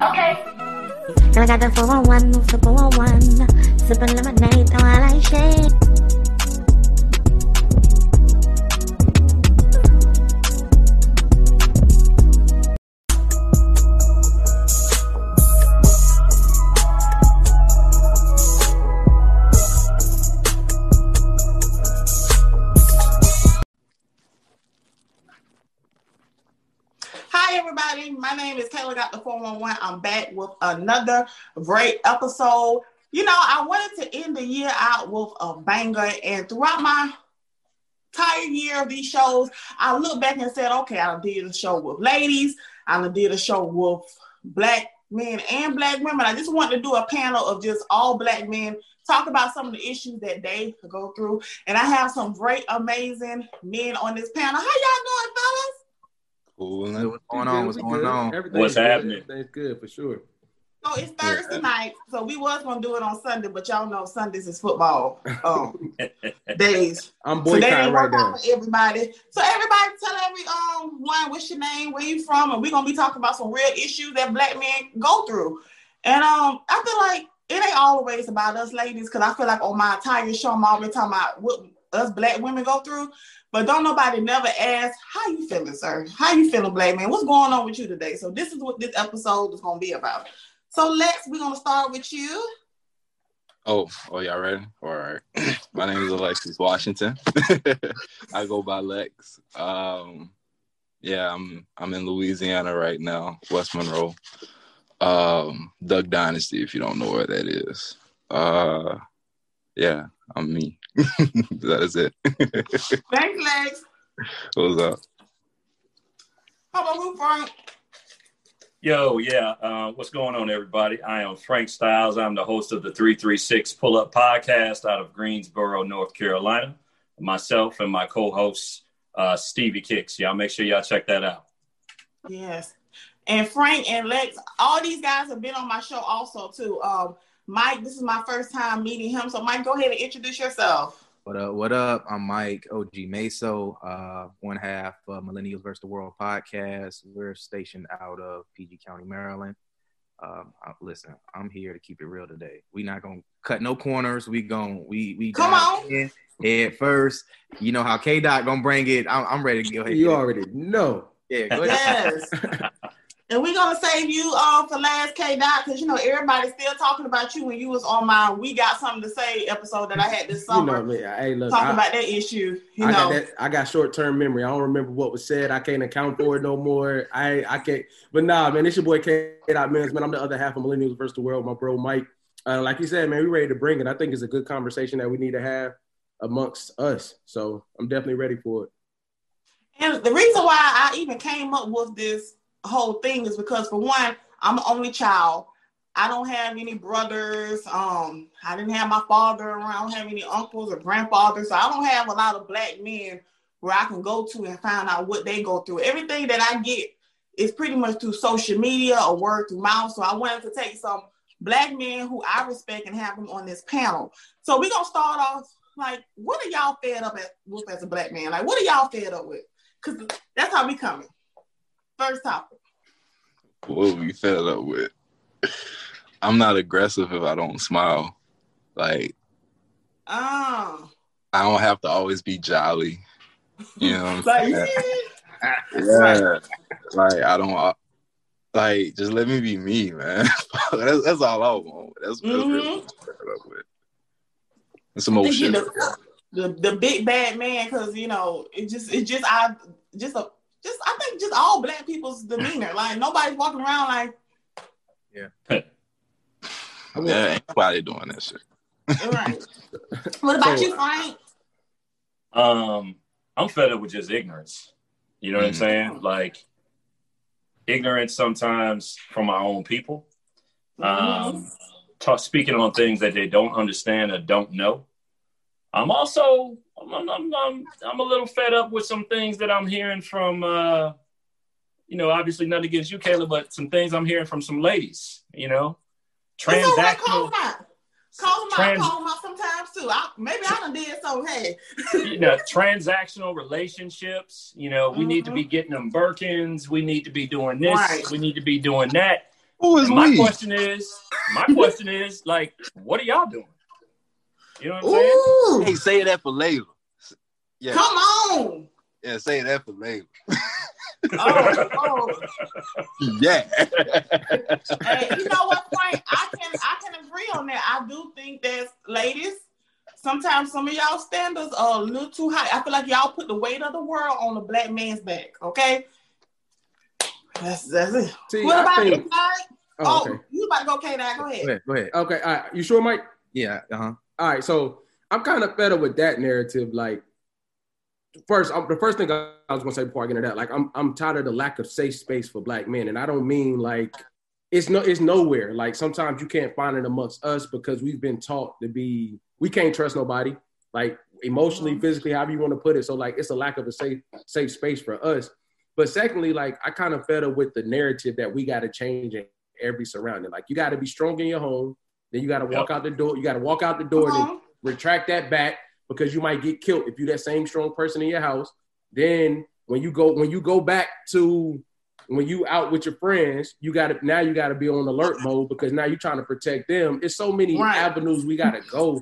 Okay. Kayla got the 411, moves the 401, sipping lemonade, though I like shade. My name is Kayla Got The 411. I'm back with another great episode. You know, I wanted to end the year out with a banger, and throughout my entire year of these shows, I looked back and said, okay, I did a show with ladies. I did a show with Black men and Black women. I just wanted to do a panel of just all Black men, talk about some of the issues that they go through. And I have some great, amazing men on this panel. How y'all doing, fellas? Cool. What's going on? What's going on? What's happening? Everything's good for sure. So it's Thursday night, so we was gonna do it on Sunday, but y'all know Sundays is football days. I'm boycotting right now. Everybody, so everybody, tell everyone what's your name, where you from, and we're gonna be talking about some real issues that Black men go through. And I feel like it ain't always about us ladies, because I feel like on my entire show I'm always talking about what us Black women go through. But don't nobody never ask, how you feeling, sir? How you feeling, Black man? What's going on with you today? So this is what this episode is going to be about. So Lex, we're going to start with you. Oh, y'all ready? All right. My name is Alexis Washington. I go by Lex. I'm in Louisiana right now, West Monroe. Duck Dynasty, if you don't know where that is. I'm me. That is it. Thanks, Lex. What's up? How about you, Frank? Yo, yeah. What's going on, everybody? I am Frank Stiles. I'm the host of the 336 Pull-Up podcast out of Greensboro, North Carolina. Myself and my co-host, Stevie Kicks. Y'all make sure y'all check that out. Yes. And Frank and Lex, all these guys have been on my show also, too. Mike, this is my first time meeting him. So, Mike, go ahead and introduce yourself. What up? I'm Mike O.G. Meso, one half of Millennials vs. the World podcast. We're stationed out of P.G. County, Maryland. Listen, I'm here to keep it real today. We're not going to cut no corners. We come on. Head first. You know how K-Dot going to bring it. I'm ready to go ahead. You already know. Yeah, go ahead. Yes. And we're going to save you for last, K-Dot, because, you know, everybody's still talking about you when you was on my We Got Something to Say episode that I had this summer. You know me. Hey, look, talking about that issue. I got short-term memory. I don't remember what was said. I can't account for it no more. I can't. But, nah, man, it's your boy K-Dot Men's, man. I'm the other half of Millennials vs. the World, my bro Mike. Like you said, man, we ready to bring it. I think it's a good conversation that we need to have amongst us. So I'm definitely ready for it. And the reason why I even came up with this whole thing is because, for one, I'm the only child. I don't have any brothers. I didn't have my father around. I don't have any uncles or grandfathers. So I don't have a lot of Black men where I can go to and find out what they go through. Everything that I get is pretty much through social media or word through mouth. So I wanted to take some Black men who I respect and have them on this panel. So we're gonna start off like, what are y'all fed up with as a Black man? Like, what are y'all fed up with? Because that's how we coming. First topic. What we fed up with? I'm not aggressive if I don't smile. Like, I don't have to always be jolly. You know what I'm saying? Yeah. Like, I don't. Like, just let me be me, man. that's all I want. That's really what I'm fed up with. And some old shit. The big bad man, because, you know, I think all Black people's demeanor. Like, nobody's walking around like, yeah. Ain't nobody doing that shit. Right. What about you, Frank? I'm fed up with just ignorance. You know what I'm saying? Like, ignorance sometimes from our own people. Speaking on things that they don't understand or don't know. I'm a little fed up with some things that I'm hearing from, obviously nothing against you, Kayla, but some things I'm hearing from some ladies, you know, transactional. Call them out sometimes too. I done did so, hey. You know, transactional relationships, you know, we need to be getting them Birkins. We need to be doing this. Right. We need to be doing that. Who is we? My question is, like, what are y'all doing? You know what I'm saying? Hey, say that for later. Yeah. Come on. Yeah, say that for later. Yeah. Hey, you know what, Frank? I can agree on that. I do think that, ladies, sometimes some of y'all standards are a little too high. I feel like y'all put the weight of the world on the black man's back. Okay. That's it. See, what about you, Mike? Okay. You about to go, K-Dot? Go ahead. Okay. All right. You sure, Mike? Yeah. All right. So I'm kind of fed up with that narrative. Like, the first thing I was gonna say before I get into that, like, I'm tired of the lack of safe space for black men, and I don't mean like it's nowhere. Like, sometimes you can't find it amongst us because we've been taught to be, we can't trust nobody, like, emotionally, physically, however you want to put it. So, like, it's a lack of a safe space for us. But secondly, like, I kind of fed up with the narrative that we got to change in every surrounding. Like, you got to be strong in your home. Then you got to walk out the door. You got to walk out the door and retract that back, because you might get killed if you're that same strong person in your house. Then when you go back to when you out with your friends, you got to be on alert mode, because now you're trying to protect them. It's so many avenues we got to go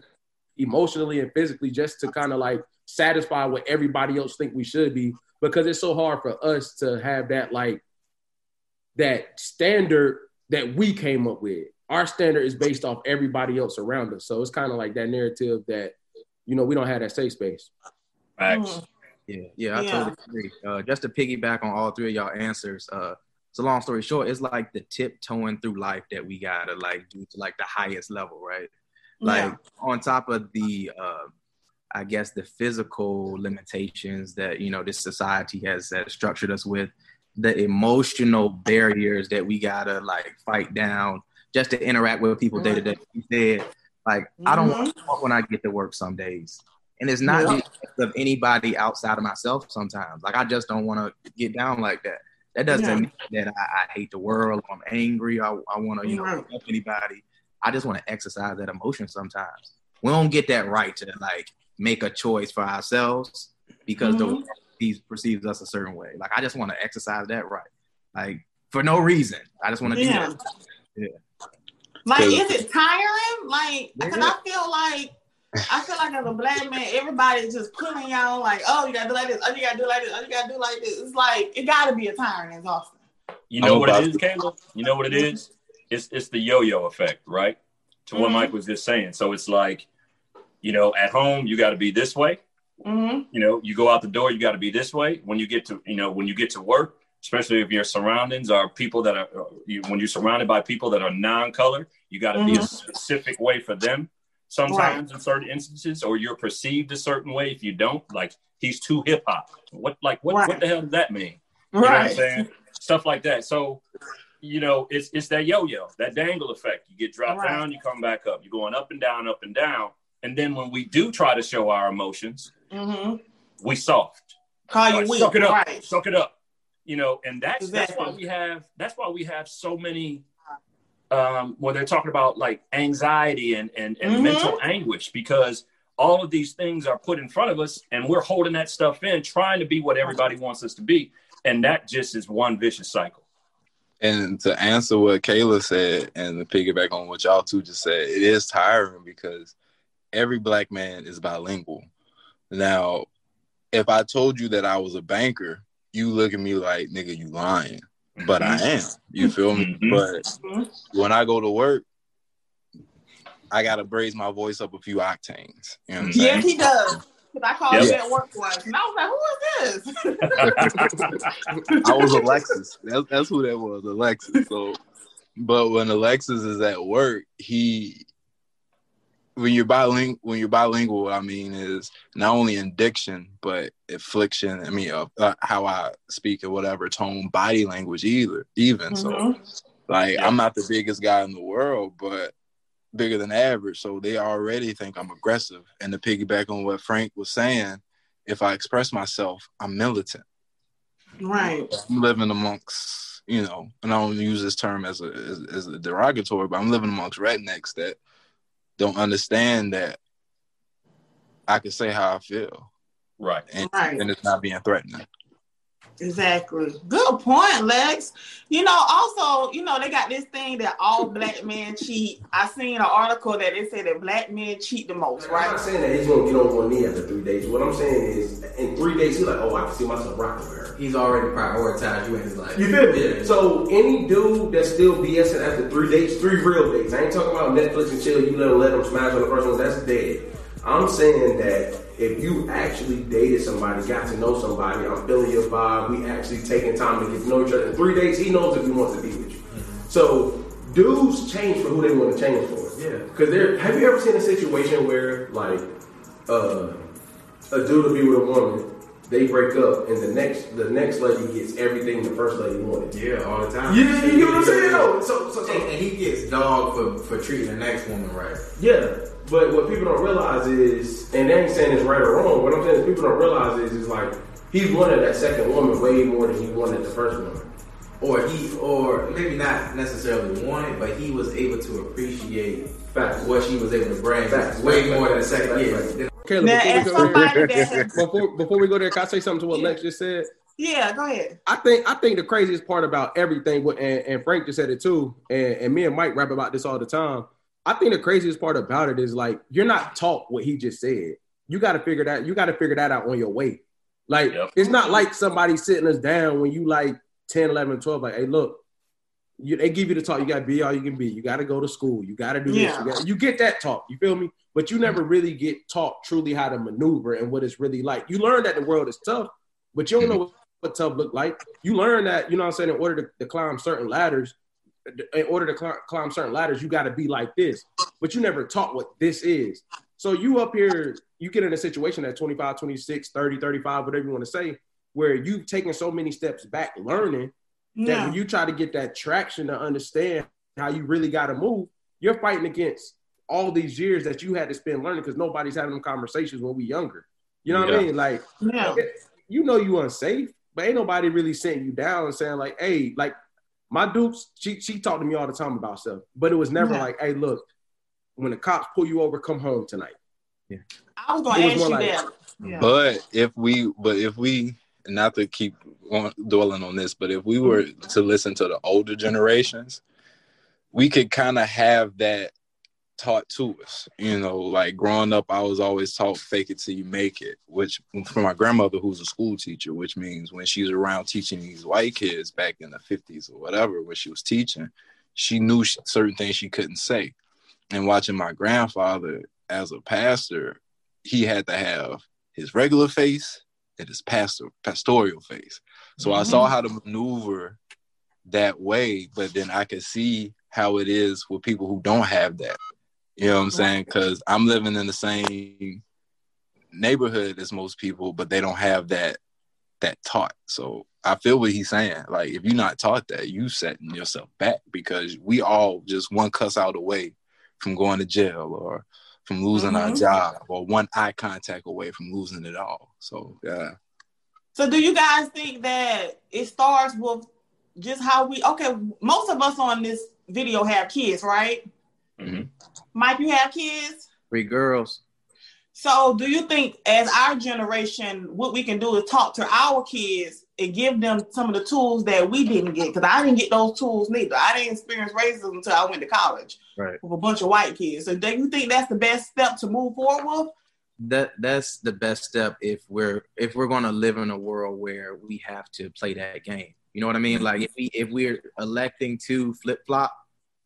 emotionally and physically just to kind of like satisfy what everybody else think we should be. Because it's so hard for us to have that, like, that standard that we came up with. Our standard is based off everybody else around us. So it's kind of like that narrative that, you know, we don't have that safe space. Facts. Yeah, I totally agree. Just to piggyback on all three of y'all answers, so long story short, it's like the tiptoeing through life that we gotta, like, do to, like, the highest level, right? Like, on top of the... I guess the physical limitations that, you know, this society has structured us with, the emotional barriers that we gotta, like, fight down just to interact with people day to day. You said, like, I don't want to talk when I get to work some days, and it's not just of anybody outside of myself. Sometimes, like, I just don't want to get down like that. That doesn't mean that I hate the world, or I'm angry, or I want to, you know, help anybody. I just want to exercise that emotion sometimes. We don't get that right to, like, make a choice for ourselves because the world perceives us a certain way. Like, I just want to exercise that right, like, for no reason. I just want to do that. Yeah. Like, is it tiring? Like, because I feel like as a black man, everybody's just putting y'all, like, oh, you gotta do like this, oh, you gotta do like this, oh, you gotta do like this. It's like, it gotta be a tiring exhausting. You know what it is, Kayla? You know what it is? It's the yo-yo effect, right? To what Mike was just saying. So it's like, you know, at home, you got to be this way. Mm-hmm. You know, you go out the door, you got to be this way. When you get to, you know, when you get to work, especially if your surroundings are people that are, when you're surrounded by people that are non-color, you got to be a specific way for them. Sometimes in certain instances, or you're perceived a certain way if you don't. Like, he's too hip hop. What the hell does that mean? You know what I'm saying? Stuff like that. So, you know, it's that yo-yo, that dangle effect. You get dropped down, you come back up. You're going up and down, up and down. And then when we do try to show our emotions, we soft. Suck it up. Right. Suck it up. You know, and that's why we have so many when they're talking about, like, anxiety and mental anguish, because all of these things are put in front of us and we're holding that stuff in, trying to be what everybody wants us to be. And that just is one vicious cycle. And to answer what Kayla said and to piggyback on what y'all two just said, it is tiring because every black man is bilingual. Now, if I told you that I was a banker, you look at me like, nigga, you lying. But I am. You feel me? But when I go to work, I got to raise my voice up a few octanes. You know what I'm saying? Yeah, he does. Because I called him at work once. And I was like, who is this? I was Alexis. That's who that was, Alexis. So, but when Alexis is at work, When you're bilingual, what I mean is not only in diction, but affliction. I mean, how I speak or whatever, tone, body language, even. So, like, I'm not the biggest guy in the world, but bigger than average. So they already think I'm aggressive. And to piggyback on what Frank was saying, if I express myself, I'm militant. Right. I'm living amongst, you know, and I don't use this term as a derogatory, but I'm living amongst rednecks that don't understand that I can say how I feel. Right. And it's not being threatening. Exactly. Good point, Lex. You know, also, you know, they got this thing that all black men cheat. I seen an article that they said that black men cheat the most, right? I'm not saying that he's going to get on one knee after 3 days. What I'm saying is, in 3 days, he's like, oh, I can see myself rocking with her. He's already prioritized you in his life. You feel me? Yeah. So, any dude that's still BSing after 3 days, three real days, I ain't talking about Netflix and chill, you let them smash on the person, that's dead. I'm saying that if you actually dated somebody, got to know somebody, I'm feeling your vibe, we actually taking time to get to know each other. In 3 days, he knows if he wants to be with you. Mm-hmm. So dudes change for who they want to change for. Yeah. Because have you ever seen a situation where, like, a dude will be with a woman, they break up, and the next lady gets everything the first lady wanted. Yeah, all the time. Yeah, you know what I'm saying? No. So. And he gets dog for treating the next woman right. Yeah. But what people don't realize is, and they ain't saying it's right or wrong, what I'm saying is people don't realize is like, he wanted that second woman way more than he wanted the first woman. Or maybe not necessarily wanted, but he was able to appreciate what she was able to bring way more than the second. Yeah. Caleb, before we go there, can I say something to what Lex just said? Yeah, go ahead. I think the craziest part about everything, and Frank just said it too, and me and Mike rap about this all the time, I think the craziest part about it is, like, you're not taught what he just said. You got to figure that out on your way. Like, yep. It's not like somebody sitting us down when you, like, 10, 11, 12, like, hey, look, they give you the talk. You got to be all you can be. You got to go to school. You got to do this. You get that talk. You feel me? But you never really get taught truly how to maneuver and what it's really like. You learn that the world is tough, but you don't know what tough look like. You learn that, you know what I'm saying, in order to climb certain ladders, in order to climb certain ladders, you got to be like this. But you never taught what this is. So you up here, you get in a situation at 25, 26, 30, 35, whatever you want to say, where you've taken so many steps back learning that when you try to get that traction to understand how you really got to move, you're fighting against all these years that you had to spend learning because nobody's having them conversations when we younger. You know what I mean? Like, you know you unsafe, but ain't nobody really sitting you down and saying, like, hey, like, my dupes, she talked to me all the time about stuff, but it was never like, hey, look, when the cops pull you over, come home tonight. Yeah. I was going to ask you like that. Yeah. But if we, not to keep on dwelling on this, but if we were to listen to the older generations, we could kind of have that taught to us. You know, like growing up, I was always taught fake it till you make it, which from my grandmother, who's a school teacher, which means when she was around teaching these white kids back in the 50s or whatever, when she was teaching, she knew certain things she couldn't say. And watching my grandfather as a pastor, he had to have his regular face and his pastoral face. So I saw how to maneuver that way, but then I could see how it is with people who don't have that. You know what I'm saying? Because I'm living in the same neighborhood as most people, but they don't have that taught. So I feel what he's saying. Like, if you're not taught that, you setting yourself back because we all just one cuss out away from going to jail or from losing our job or one eye contact away from losing it all. So, yeah. So do you guys think that it starts with just how most of us on this video have kids, right? Mm-hmm. Mike, you have kids? 3 girls. So do you think as our generation, what we can do is talk to our kids and give them some of the tools that we didn't get? Because I didn't get those tools neither. I didn't experience racism until I went to college with a bunch of white kids. So do you think that's the best step to move forward with? That's the best step if we're going to live in a world where we have to play that game. You know what I mean? Like if we're electing to flip-flop,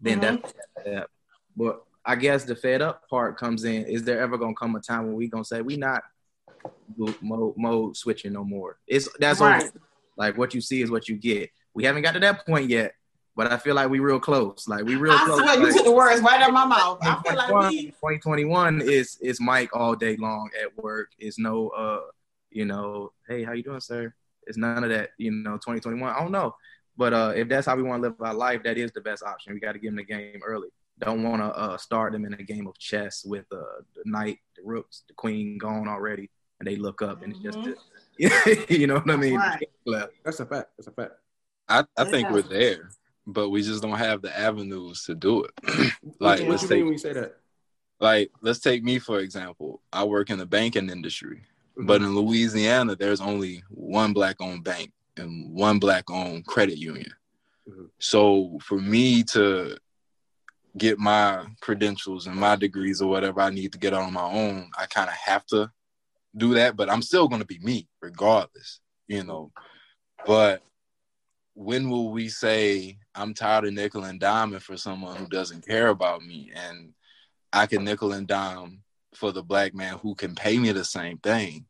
then that's the step. But I guess the fed up part comes in. Is there ever gonna come a time when we gonna say we not mode switching no more? That's right. Over. Like what you see is what you get. We haven't got to that point yet, but I feel like we real close. Like we real close. I swear you took the words right out of my mouth. I feel like 2021 is Mike all day long at work. It's no hey, how you doing, sir? It's none of that. 2021. I don't know, but if that's how we want to live our life, that is the best option. We got to give them the game early. Don't want to start them in a game of chess with the knight, the rooks, the queen gone already, and they look up and it's just, you know what I mean? That's a fact. I think we're there, but we just don't have the avenues to do it. Like, let's take, when you say that? Like, let's take me for example. I work in the banking industry, but in Louisiana, there's only one black-owned bank and one Black-owned credit union. Mm-hmm. So for me to get my credentials and my degrees or whatever I need to get on my own, I kind of have to do that, but I'm still going to be me regardless, you know. But when will we say I'm tired of nickel and diming for someone who doesn't care about me, and I can nickel and dime for the Black man who can pay me the same thing,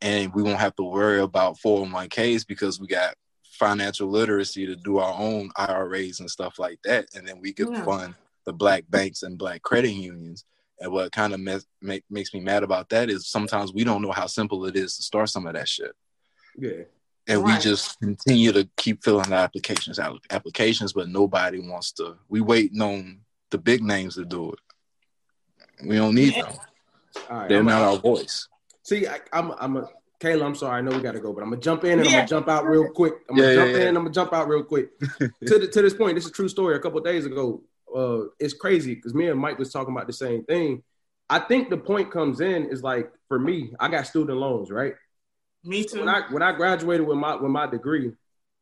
and we won't have to worry about 401ks because we got financial literacy to do our own IRAs and stuff like that, and then we can fund the Black banks and Black credit unions. And what kind of makes me mad about that is sometimes we don't know how simple it is to start some of that shit. Yeah. And we just continue to keep filling out applications, but nobody wants to. We waiting on the big names to do it. We don't need them. All right, They're not our voice. See, Kayla, I'm sorry. I know we got to go, but I'm going to jump in and I'm going to jump out real quick. To this point, this is a true story. A couple of days ago, it's crazy because me and Mike was talking about the same thing. I think the point comes in is like, for me, I got student loans, right? Me too. When I graduated with my degree,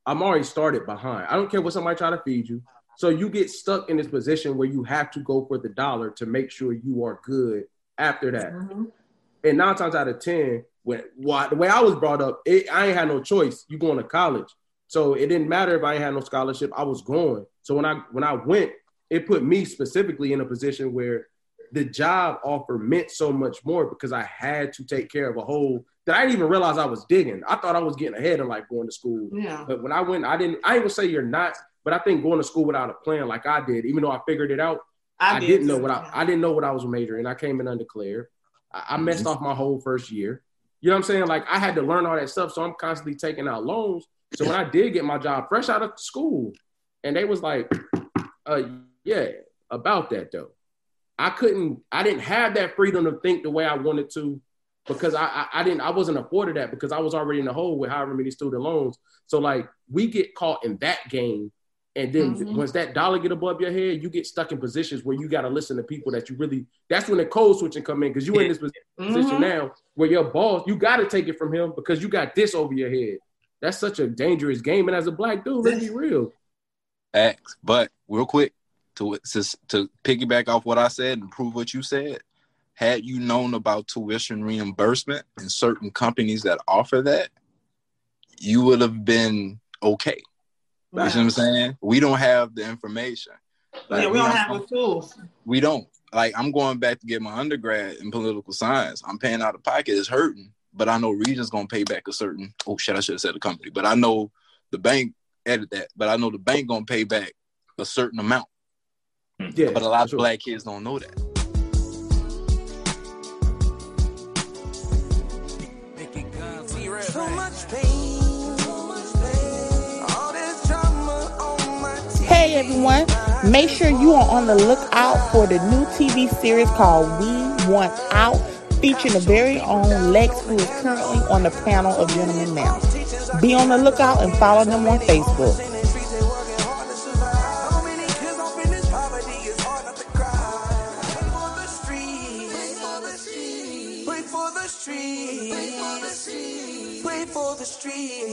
I'm already started behind. I don't care what somebody try to feed you. So you get stuck in this position where you have to go for the dollar to make sure you are good after that. Mm-hmm. And 9 times out of 10, the way I was brought up, I ain't had no choice. You going to college. So it didn't matter if I ain't had no scholarship, I was going. So when I went, it put me specifically in a position where the job offer meant so much more because I had to take care of a hole that I didn't even realize I was digging. I thought I was getting ahead in life going to school. Yeah. But when I went, I ain't gonna say you're not, but I think going to school without a plan like I did, even though I figured it out, I didn't know what I was majoring. I came in undeclared. I messed off my whole first year. You know what I'm saying? Like I had to learn all that stuff. So I'm constantly taking out loans. So when I did get my job fresh out of school, and they was like, about that though. I didn't have that freedom to think the way I wanted to because I wasn't afforded that because I was already in the hole with however many student loans. So like we get caught in that game. And then once that dollar get above your head, you get stuck in positions where you got to listen to people that you really, that's when the code switching come in. Cause you in this position now where your boss, you got to take it from him because you got this over your head. That's such a dangerous game. And as a Black dude, let's be real. Facts. But real quick, to piggyback off what I said and prove what you said, had you known about tuition reimbursement and certain companies that offer that, you would have been okay. Right. You see what I'm saying? We don't have the information. Like, we don't have the tools. We don't. Like, I'm going back to get my undergrad in political science. I'm paying out of pocket. It's hurting. But I know Regions going to pay back a certain... Oh, shit, I should have said the company. But I know the bank... Edit that. But I know the bank going to pay back a certain amount. Yeah, but a lot of Black kids don't know that. Hey everyone, make sure you are on the lookout for the new TV series called We Want Out, featuring the very own Lex, who is currently on the panel of Gentlemen Now. Be on the lookout and follow them on Facebook.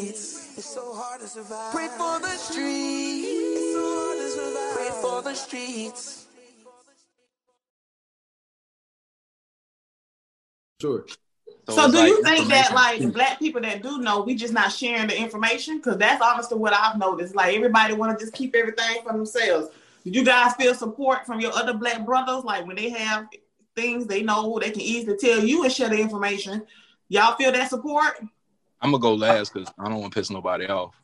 It's so hard to survive. Pray for the streets. It's so hard to survive. Pray for the streets. Sure. So do you think that like Black people that do know, we just not sharing the information? Because that's honestly what I've noticed. Like everybody want to just keep everything for themselves. Do you guys feel support from your other Black brothers? Like when they have things they know, they can easily tell you and share the information. Y'all feel that support? I'm gonna go last because I don't want to piss nobody off.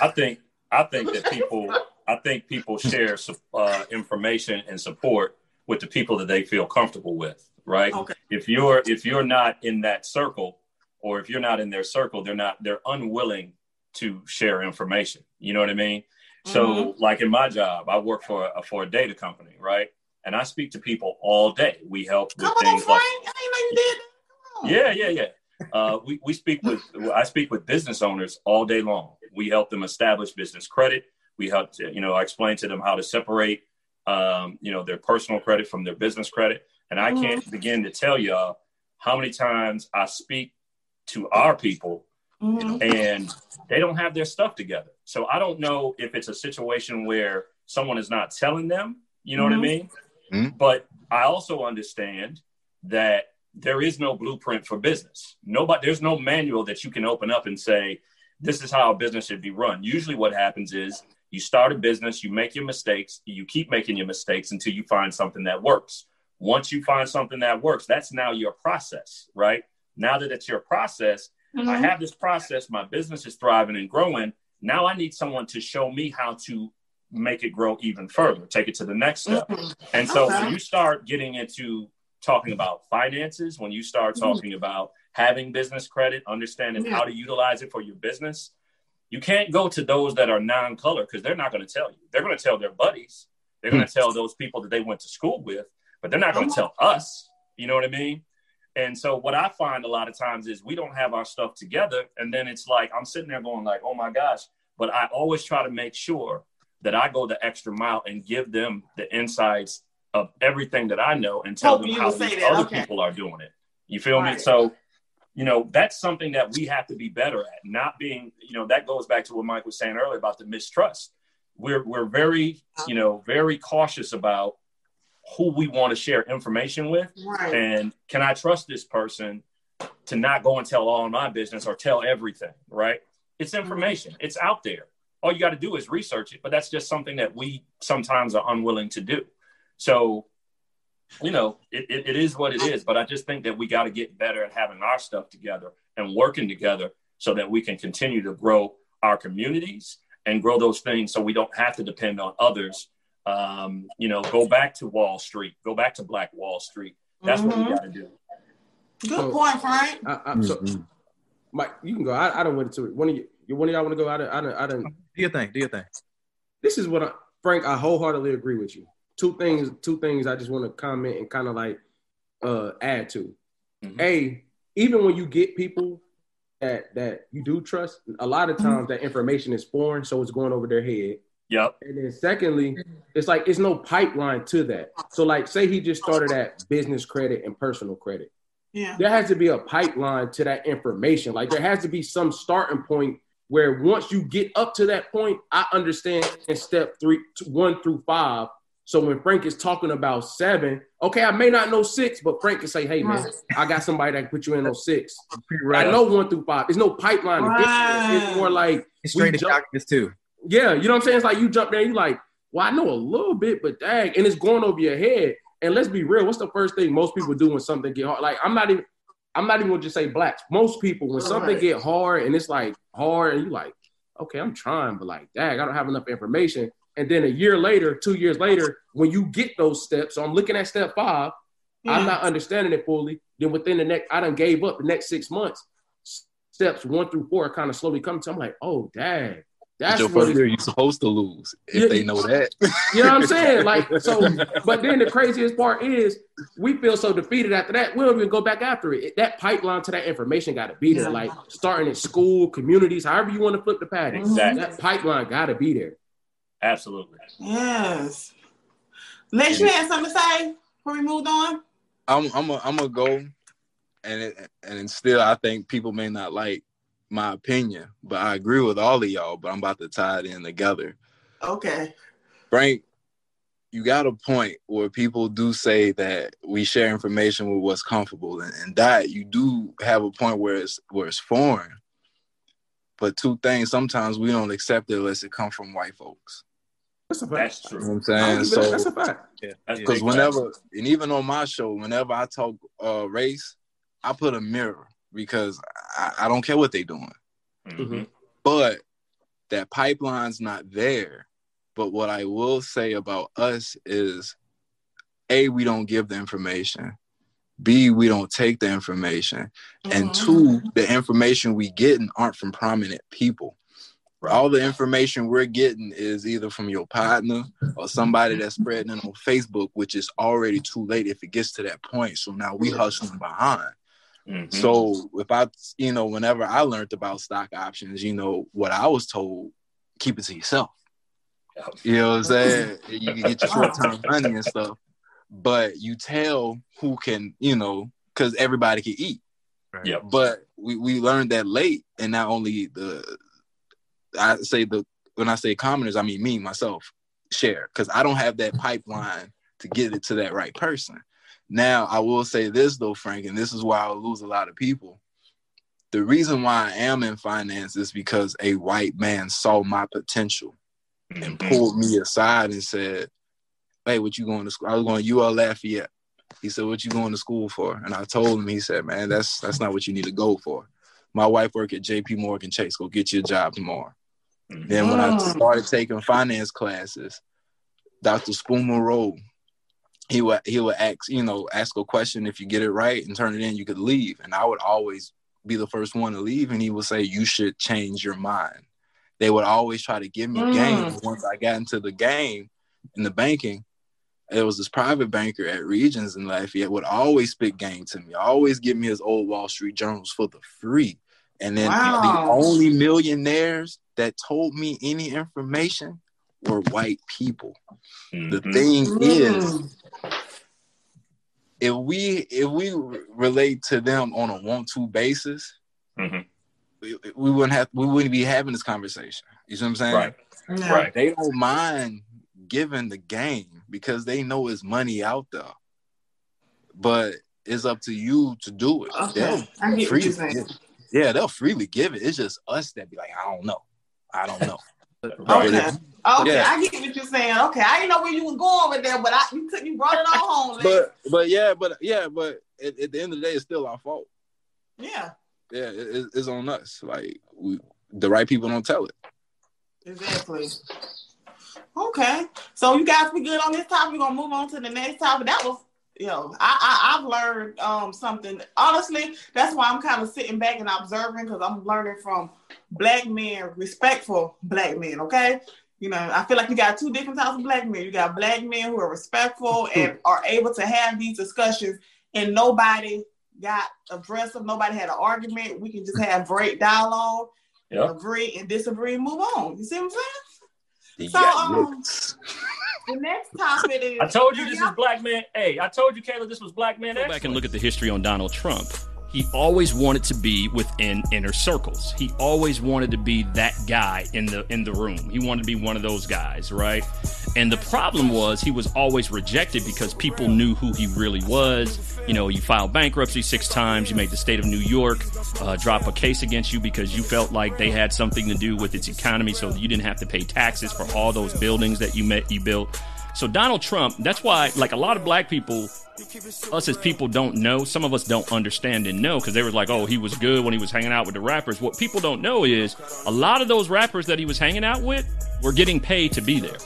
I think people share information and support with the people that they feel comfortable with, right? Okay. If you're not in that circle, or if you're not in their circle, they're unwilling to share information. You know what I mean? Mm-hmm. So, like in my job, I work for a data company, right? And I speak to people all day. We help with things like yeah. I speak with business owners all day long. We help them establish business credit. We help, I explain to them how to separate, their personal credit from their business credit. And I can't begin to tell y'all how many times I speak to our people Mm-hmm. And they don't have their stuff together. So I don't know if it's a situation where someone is not telling them, you know mm-hmm. what I mean? Mm-hmm. But I also understand that there is no blueprint for business. There's no manual that you can open up and say, this is how a business should be run. Usually what happens is you start a business, you make your mistakes, you keep making your mistakes until you find something that works. Once you find something that works, that's now your process, right? Now that it's your process, mm-hmm. I have this process, my business is thriving and growing. Now I need someone to show me how to make it grow even further, take it to the next step. Mm-hmm. And so when you start getting into talking about finances, when you start talking mm-hmm. about having business credit, understanding yeah. how to utilize it for your business, you can't go to those that are non-color because they're not going to tell you. They're going to tell their buddies. They're mm-hmm. going to tell those people that they went to school with, but they're not going to tell us, you know what I mean? And so what I find a lot of times is we don't have our stuff together. And then it's like, I'm sitting there going like, oh my gosh, but I always try to make sure that I go the extra mile and give them the insights of everything that I know and tell them how these other people are doing it. You feel me? So, you know, that's something that we have to be better at, not being, you know, that goes back to what Mike was saying earlier about the mistrust. We're very, you know, very cautious about who we want to share information with. Right. And can I trust this person to not go and tell all of my business or tell everything, right? It's information. It's out there. All you got to do is research it, but that's just something that we sometimes are unwilling to do. So, you know, it is what it is, but I just think that we got to get better at having our stuff together and working together so that we can continue to grow our communities and grow those things so we don't have to depend on others. You know, go back to Wall Street, go back to Black Wall Street. That's mm-hmm. what we got to do. Good point, Frank. So, Mike, you can go. I don't want to. One of y'all want to go? I don't. Do your thing. This is what Frank. I wholeheartedly agree with you. Two things. I just want to comment and kind of like add to. Mm-hmm. A, even when you get people that you do trust, a lot of times mm-hmm. that information is foreign, so it's going over their head. Yep. And then secondly, it's like it's no pipeline to that. So like say he just started at business credit and personal credit. Yeah. There has to be a pipeline to that information. Like there has to be some starting point where once you get up to that point, I understand in step 1 through 5. So when Frank is talking about 7, okay, I may not know 6, but Frank can say, hey man, I got somebody that can put you in on 6. Right. I know 1 through 5. There's no pipeline. Right. It's more like it's straight to documents too. Yeah, you know what I'm saying? It's like you jump there, you're like, well, I know a little bit, but dang, and it's going over your head. And let's be real, what's the first thing most people do when something get hard? Like, I'm not even gonna just say blacks. Most people, when something get hard and it's like hard, and you're like, okay, I'm trying, but like, dang, I don't have enough information. And then a year later, 2 years later, when you get those steps, so I'm looking at step 5, yeah. I'm not understanding it fully. Then within I done gave up the next 6 months. Steps 1 through 4 are kind of slowly coming to. I'm like, oh, dang. That's your first year you're supposed to lose if they know that. You know what I'm saying? Like, so, but then the craziest part is we feel so defeated after that, we don't even go back after it. That pipeline to that information got to be there. Like starting at school, communities, however you want to flip the pattern. Exactly. That pipeline got to be there. Absolutely. Yes. Lex, you had something to say before we moved on? I'm gonna go, and still I think people may not like my opinion, but I agree with all of y'all, but I'm about to tie it in together. Okay. Frank, you got a point where people do say that we share information with what's comfortable and that you do have a point where it's foreign. But two things, sometimes we don't accept it unless it comes from white folks. That's a fact. That's true. You know what I'm saying? So, that's a fact. Because whenever, and even on my show, whenever I talk race, I put a mirror. Because I don't care what they're doing. Mm-hmm. But that pipeline's not there. But what I will say about us is, A, we don't give the information. B, we don't take the information. Mm-hmm. And 2, the information we getting aren't from prominent people. All the information we're getting is either from your partner or somebody that's spreading it on Facebook, which is already too late if it gets to that point. So now we hustling behind. Mm-hmm. So if I, you know, whenever I learned about stock options, you know, what I was told, keep it to yourself. You know what I'm saying? You can get your short-term money and stuff, but you tell who can, you know, because everybody can eat. Right. Yeah. But we learned that late, and not only when I say commoners, I mean me, myself, share, because I don't have that pipeline to get it to that right person. Now, I will say this, though, Frank, and this is why I lose a lot of people. The reason why I am in finance is because a white man saw my potential and pulled me aside and said, hey, what you going to school? I was going to UL Lafayette. He said, what you going to school for? And I told him, he said, man, that's not what you need to go for. My wife worked at JPMorgan Chase. Go get your job tomorrow. Mm-hmm. Then when I started taking finance classes, Dr. Spoonrow, he would ask a question. If you get it right and turn it in, you could leave. And I would always be the first one to leave. And he would say, you should change your mind. They would always try to give me games. Once I got into the game in the banking, there was this private banker at Regions in Lafayette would always spit game to me, always give me his old Wall Street journals for the free. And then the only millionaires that told me any information were white people. Mm-hmm. The thing is, if we relate to them on a want-to basis, we wouldn't be having this conversation. You see what I'm saying? Right. No. Right. They don't mind giving the game because they know it's money out there. But it's up to you to do it. Okay. I get what you're saying. Yeah, they'll freely give it. It's just us that be like, I don't know. Okay, I get what you're saying. Okay, I didn't know where you were going with that, but you brought it all home. But at the end of the day, it's still our fault. Yeah, it's on us. Like the right people don't tell it. Exactly. Okay, so you guys be good on this topic. We're gonna move on to the next topic. That was. I've learned something. Honestly, that's why I'm kind of sitting back and observing, because I'm learning from black men, respectful black men, okay? You know, I feel like you got two different types of black men. You got black men who are respectful and are able to have these discussions, and nobody got aggressive. Nobody had an argument. We can just have great dialogue, agree and disagree and move on. You see what I'm saying? The next topic is... I told you this is black man. Hey, I told you, Kayla, this was black man. Go back and look at the history on Donald Trump. He always wanted to be within inner circles. He always wanted to be that guy in the room. He wanted to be one of those guys, right? And the problem was he was always rejected because people knew who he really was. You know, you filed bankruptcy 6 times. You made the state of New York drop a case against you because you felt like they had something to do with its economy, so you didn't have to pay taxes for all those buildings that you built. So Donald Trump, that's why, like, a lot of black people, us as people don't know. Some of us don't understand and know, because they were like, oh, he was good when he was hanging out with the rappers. What people don't know is a lot of those rappers that he was hanging out with were getting paid to be there.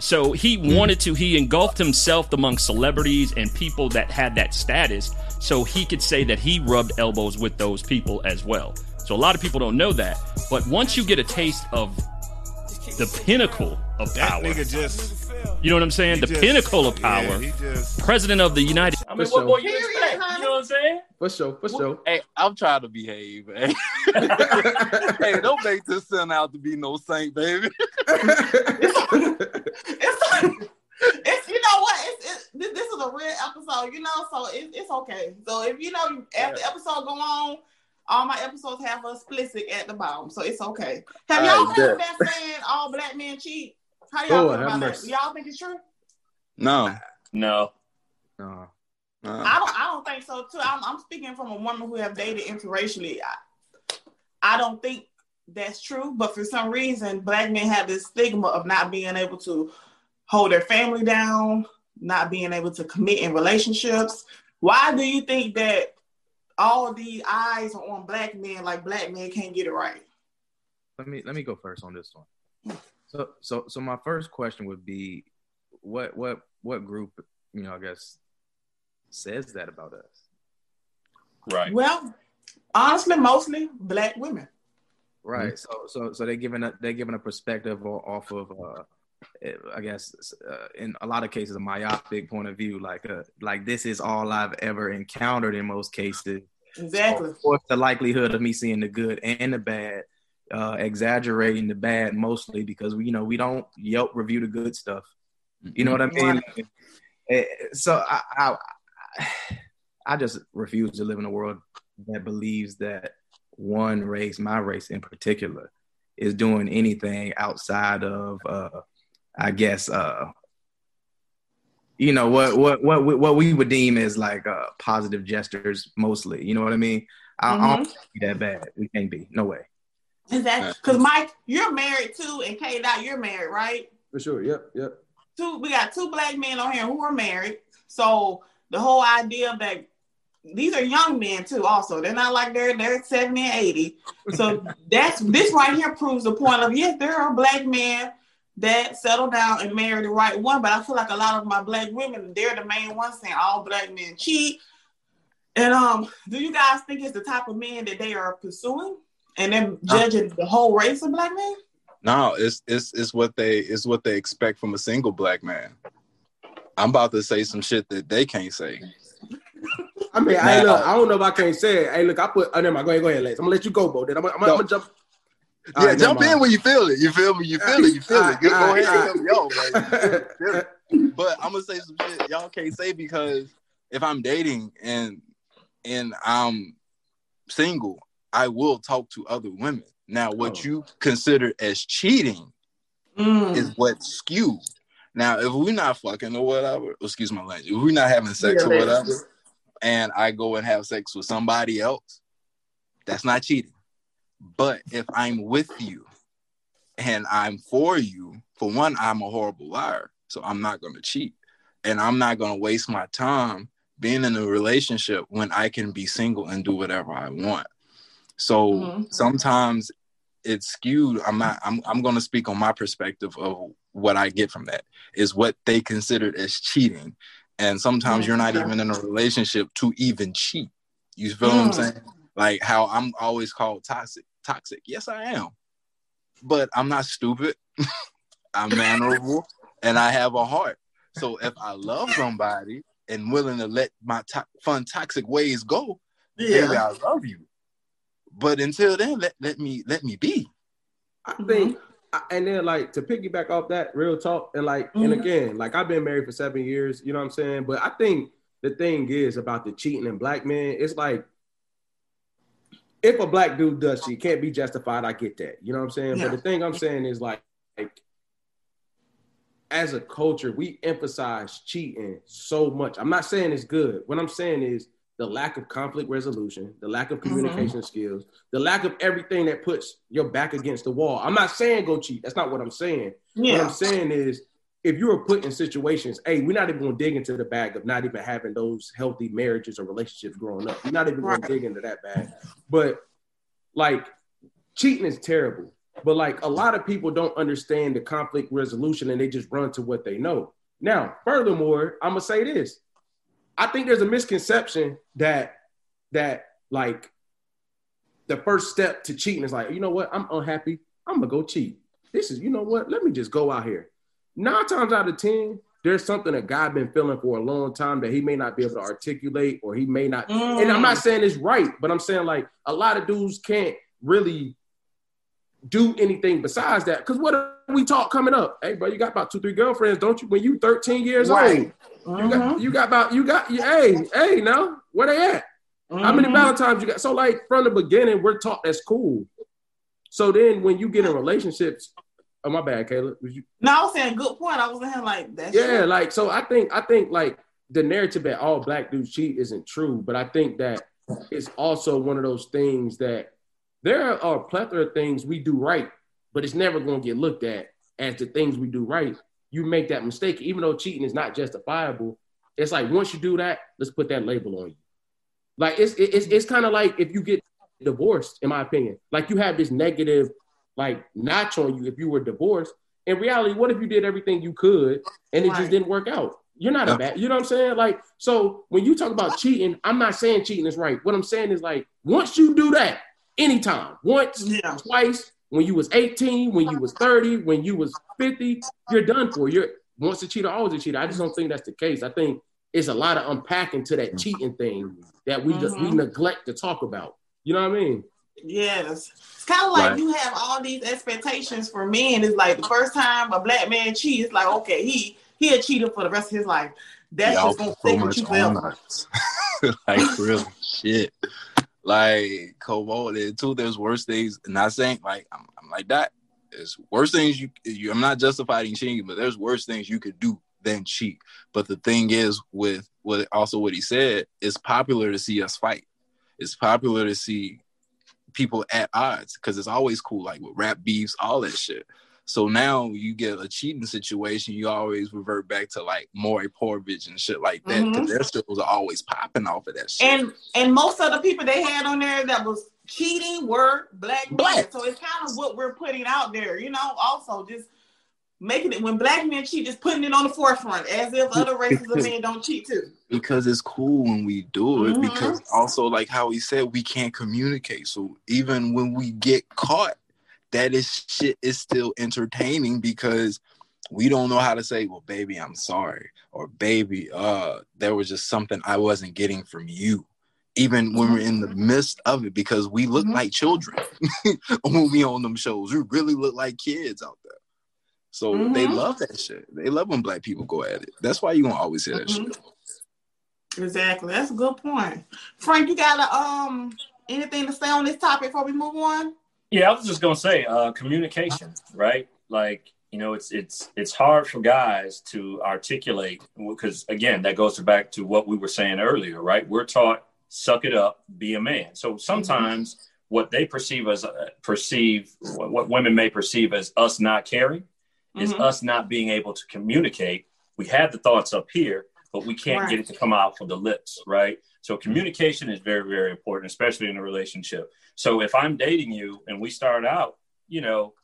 So he wanted to, he engulfed himself among celebrities and people that had that status, so he could say that he rubbed elbows with those people as well. So a lot of people don't know that. But once you get a taste of the pinnacle of power. You know what I'm saying? The pinnacle of power. Yeah, President of the United States. I mean, what more you expect? You know what I'm saying? For sure. Hey, I'm trying to behave, man. Hey, don't make this son out to be no saint, baby. It's you know what? This is a real episode, you know, so it's okay. So if you know, after the episode go on, all my episodes have explicit at the bottom, so it's okay. Have y'all heard that saying all black men cheat? How y'all think about that? Y'all think it's true? No. I don't think so too. I'm speaking from a woman who have dated interracially. I don't think that's true, but for some reason, black men have this stigma of not being able to hold their family down, not being able to commit in relationships. Why do you think that? All the eyes are on black men, like black men can't get it right. Let me go first on this one. So my first question would be, what group, you know, I guess, says that about us? Right. Well, honestly, mostly black women. Right. Mm-hmm. So they're giving a perspective off of I guess in a lot of cases a myopic point of view, like this is all I've ever encountered in most cases. Exactly. So of course, the likelihood of me seeing the good and the bad, exaggerating the bad mostly because we don't Yelp review the good stuff. You know what I mean? Right. So I just refuse to live in a world that believes that one race, my race in particular, is doing anything outside of, I guess, you know, what we would deem as like positive gestures mostly. You know what I mean? I don't be that bad. We can't be. No way. Exactly. Because Mike, you're married too, and K-Dot, you're married, right? For sure. Yep. Yep. We got two black men on here who are married. So the whole idea that these are young men too, also. They're not like they're 70 and 80. So this right here proves the point of, yes, there are black men that settle down and marry the right one, but I feel like a lot of my black women, they're the main ones saying all black men cheat. And do you guys think it's the type of men that they are pursuing and then judging the whole race of black men? No, it's what they expect from a single black man. I'm about to say some shit that they can't say. I mean, now, I don't know if I can't say it. Hey, look, I put. Oh, never mind. Go ahead, Lex. I'm gonna let you go, Bo. Then I'm gonna jump. Yeah, right, jump in when you feel it. You feel me? You feel it. Go ahead, yo. But I'm gonna say some shit y'all can't say, because if I'm dating and I'm single, I will talk to other women. Now, what you consider as cheating is what's skewed. Now, if we're not fucking or whatever, excuse my language, if we're not having sex or whatever, and I go and have sex with somebody else, that's not cheating. But if I'm with you and I'm for you, for one, I'm a horrible liar, so I'm not going to cheat. And I'm not going to waste my time being in a relationship when I can be single and do whatever I want. So sometimes it's skewed. I'm going to speak on my perspective of what I get from that is what they considered as cheating. And sometimes you're not even in a relationship to even cheat. You feel what I'm saying? Like how I'm always called toxic. Yes, I am. But I'm not stupid. I'm mannerable and I have a heart. So if I love somebody and willing to let my fun toxic ways go, baby, I love you. But until then, let me be. I think, and then like to piggyback off that real talk, and like, and again, like I've been married for 7 years, you know what I'm saying? But I think the thing is about the cheating in black men, it's like, if a black dude does cheat, can't be justified, I get that, you know what I'm saying? Yeah. But the thing I'm saying is like, as a culture, we emphasize cheating so much. I'm not saying it's good. What I'm saying is, the lack of conflict resolution, the lack of communication skills, the lack of everything that puts your back against the wall. I'm not saying go cheat. That's not what I'm saying. Yeah. What I'm saying is, if you are put in situations, hey, we're not even going to dig into the bag of not even having those healthy marriages or relationships growing up. We're not even going to dig into that bag. But, like, cheating is terrible. But, like, a lot of people don't understand the conflict resolution and they just run to what they know. Now, furthermore, I'm going to say this. I think there's a misconception that like the first step to cheating is like, you know what, I'm unhappy, I'm gonna go cheat. This is, you know what, let me just go out here. 9 times out of 10, there's something a guy been feeling for a long time that he may not be able to articulate, or he may not. And I'm not saying it's right, but I'm saying like a lot of dudes can't really do anything besides that. Because what if we talk coming up? Hey, bro, you got about 2-3 girlfriends, don't you? When you 13 years old. You got, where they at? How many Valentines you got? So like from the beginning, we're taught that's cool. So then when you get in relationships, oh my bad, Kayla. No, I was saying good point. I was saying like that. Yeah, true. Like so I think like the narrative that all black dudes cheat isn't true, but I think that it's also one of those things that there are a plethora of things we do right, but it's never gonna get looked at as the things we do right. You make that mistake, even though cheating is not justifiable. It's like, once you do that, let's put that label on you. Like, it's kind of like if you get divorced, in my opinion, like you have this negative, like notch on you if you were divorced. In reality, what if you did everything you could and it just didn't work out? You're not a bad, you know what I'm saying? Like, so when you talk about cheating, I'm not saying cheating is right. What I'm saying is like, once you do that, anytime, once, twice, when you was 18, when you was 30, when you was 50, you're done for. You're once a cheater, always a cheater. I just don't think that's the case. I think it's a lot of unpacking to that cheating thing that we neglect to talk about. You know what I mean? Yes. It's kind of like you have all these expectations for men. It's like the first time a black man cheats, it's like, okay, he a cheater for the rest of his life. That's just going to stay with you forever. Like real shit. like cobalt. Too, there's worse things. Not saying like I'm like that. There's worse things you. I'm not justifying cheating, but there's worse things you could do than cheat. But the thing is, with what he said, it's popular to see us fight. It's popular to see people at odds because it's always cool, like with rap beefs, all that shit. So now you get a cheating situation, you always revert back to like Maury Porridge and shit like that because their shows are always popping off of that shit. And most of the people they had on there that was cheating were black men. So it's kind of what we're putting out there, you know, also just making it when black men cheat, just putting it on the forefront as if other races of men don't cheat too. Because it's cool when we do it because also like how he said, we can't communicate. So even when we get caught, that is shit is still entertaining because we don't know how to say, well, baby, I'm sorry. Or baby, there was just something I wasn't getting from you. Even when we're in the midst of it, because we look like children when we on them shows. We really look like kids out there. So they love that shit. They love when black people go at it. That's why you're gonna always hear that shit. Exactly. That's a good point. Frank, you got anything to say on this topic before we move on? Yeah, I was just gonna say communication, right? Like, you know, it's hard for guys to articulate because again, that goes back to what we were saying earlier, right? We're taught suck it up, be a man. So sometimes what they perceive as what women may perceive as us not caring is us not being able to communicate. We have the thoughts up here, but we can't get it to come out from the lips, right? So communication is very, very important, especially in a relationship. So if I'm dating you and we start out, you know,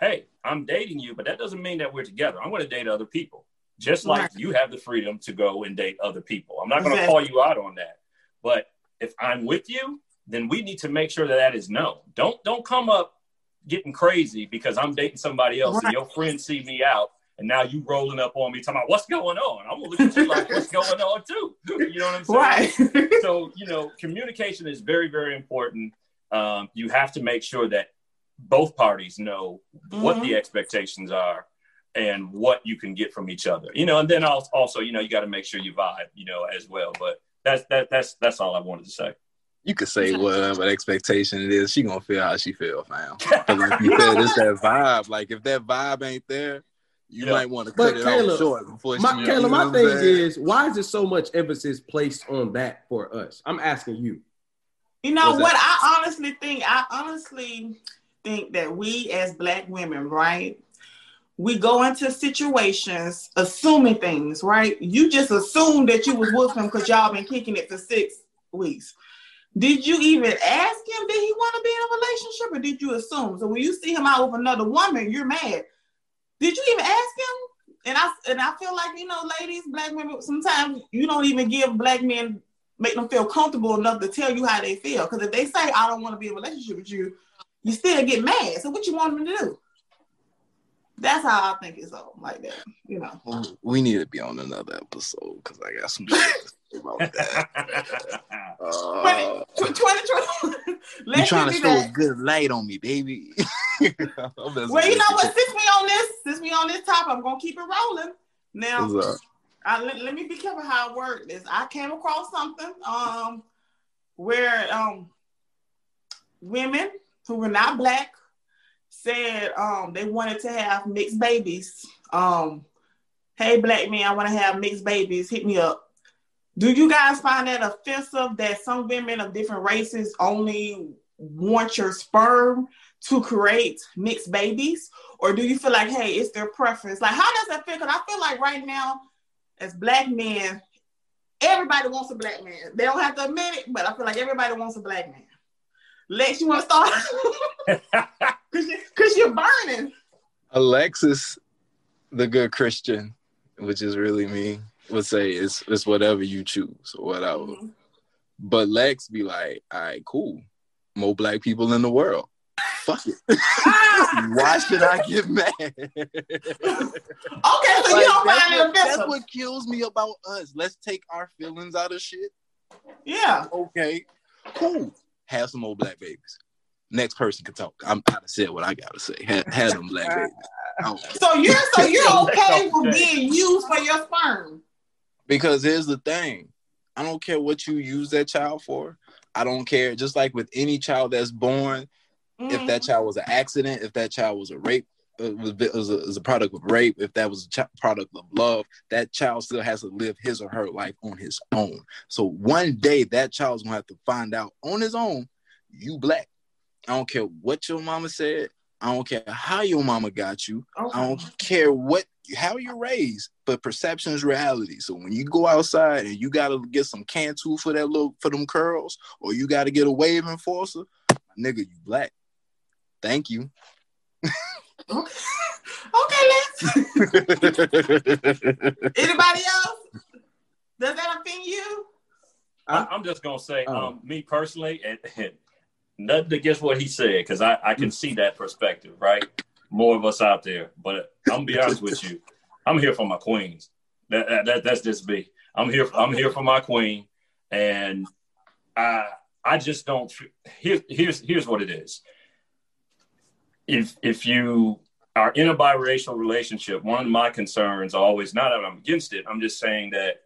hey, I'm dating you, but that doesn't mean that we're together. I'm going to date other people, just like you have the freedom to go and date other people. I'm not going to call you out on that. But if I'm with you, then we need to make sure that is known. Don't come up getting crazy because I'm dating somebody else and your friends see me out. And now you rolling up on me talking about what's going on. I'm going to look at you like, what's going on too? You know what I'm saying? Right. So, you know, communication is very, very important. You have to make sure that both parties know what the expectations are and what you can get from each other. You know, and then also, you know, you got to make sure you vibe, you know, as well. But that's all I wanted to say. You could say whatever expectation it is. She going to feel how she feel, fam. But like you said, it's that vibe. Like if that vibe ain't there, you might want to cut it off short before my thing is, why is there so much emphasis placed on that for us? I'm asking you. You know what? I honestly think that we as black women, right? We go into situations assuming things, right? You just assumed that you was with him because y'all been kicking it for 6 weeks. Did you even ask him, did he want to be in a relationship or did you assume? So when you see him out with another woman, you're mad. Did you even ask him? And I feel like, you know, ladies, black women, sometimes you don't even give black men, make them feel comfortable enough to tell you how they feel. Because if they say, I don't want to be in a relationship with you, you still get mad. So what you want them to do? That's how I think it's all like that, you know. Well, we need to be on another episode because I got some shit about that. 2020. You're trying to show a good light on me, baby. Well, you know what? Since we on this topic, I'm gonna keep it rolling. Now, let me be careful how I word this. I came across something where women who were not black said they wanted to have mixed babies. Hey, black men, I want to have mixed babies. Hit me up. Do you guys find that offensive that some women of different races only want your sperm to create mixed babies? Or do you feel like, hey, it's their preference? Like, how does that feel? Because I feel like right now, as black men, everybody wants a black man. They don't have to admit it, but I feel like everybody wants a black man. Lex, you want to start? Because you're burning. Alexis, the good Christian, which is really me, would say it's whatever you choose or whatever. But Lex be like, all right, cool. More black people in the world. Fuck it. Why should I get mad? Okay, so like, you don't find it offensive. That's what kills me about us. Let's take our feelings out of shit. Yeah. Okay, cool. Have some old black babies. Next person can talk. I'm about to say what I gotta say. Have them black babies. So you're okay with being used for your sperm? Because here's the thing. I don't care what you use that child for. I don't care. Just like with any child that's born, if that child was an accident, if that child was a rape, was a product of rape, if that was a product of love, that child still has to live his or her life on his own. So one day that child's gonna have to find out on his own, you black. I don't care what your mama said. I don't care how your mama got you. Okay. I don't care how you're raised, but perception is reality. So when you go outside and you gotta get some Cantu for that little, for them curls, or you gotta get a wave enforcer, nigga, you black. Thank you. Okay, Lex. Anybody else? Does that offend you? I'm just gonna say, me personally, and nothing against what he said, because I can see that perspective, right? More of us out there, but I'm gonna be honest with you. I'm here for my queens. That's just me. I'm here for my queen, and I just don't. Here's what it is. If you are in a biracial relationship, one of my concerns are always, not that I'm against it, I'm just saying that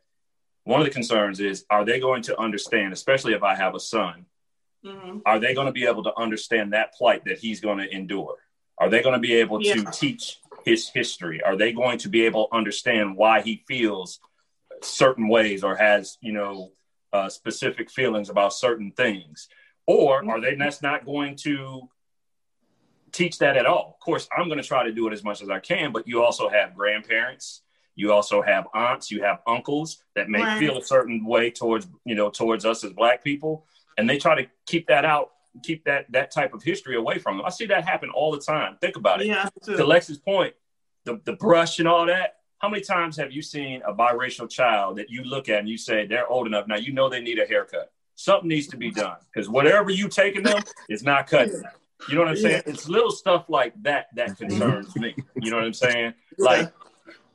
one of the concerns is, are they going to understand, especially if I have a son, are they going to be able to understand that plight that he's going to endure? Are they going to be able to teach his history? Are they going to be able to understand why he feels certain ways or has, specific feelings about certain things? Or are they not going to teach that at all? Of course, I'm going to try to do it as much as I can, but you also have grandparents, you also have aunts, you have uncles that may feel a certain way towards us as black people. And they try to keep that out, keep that type of history away from them. I see that happen all the time. Think about it. Yeah, to Lex's point, the brush and all that. How many times have you seen a biracial child that you look at and you say they're old enough now, they need a haircut? Something needs to be done, because whatever you taking them is not cutting. You know what I'm saying? It's little stuff like that concerns me. You know what I'm saying? Like,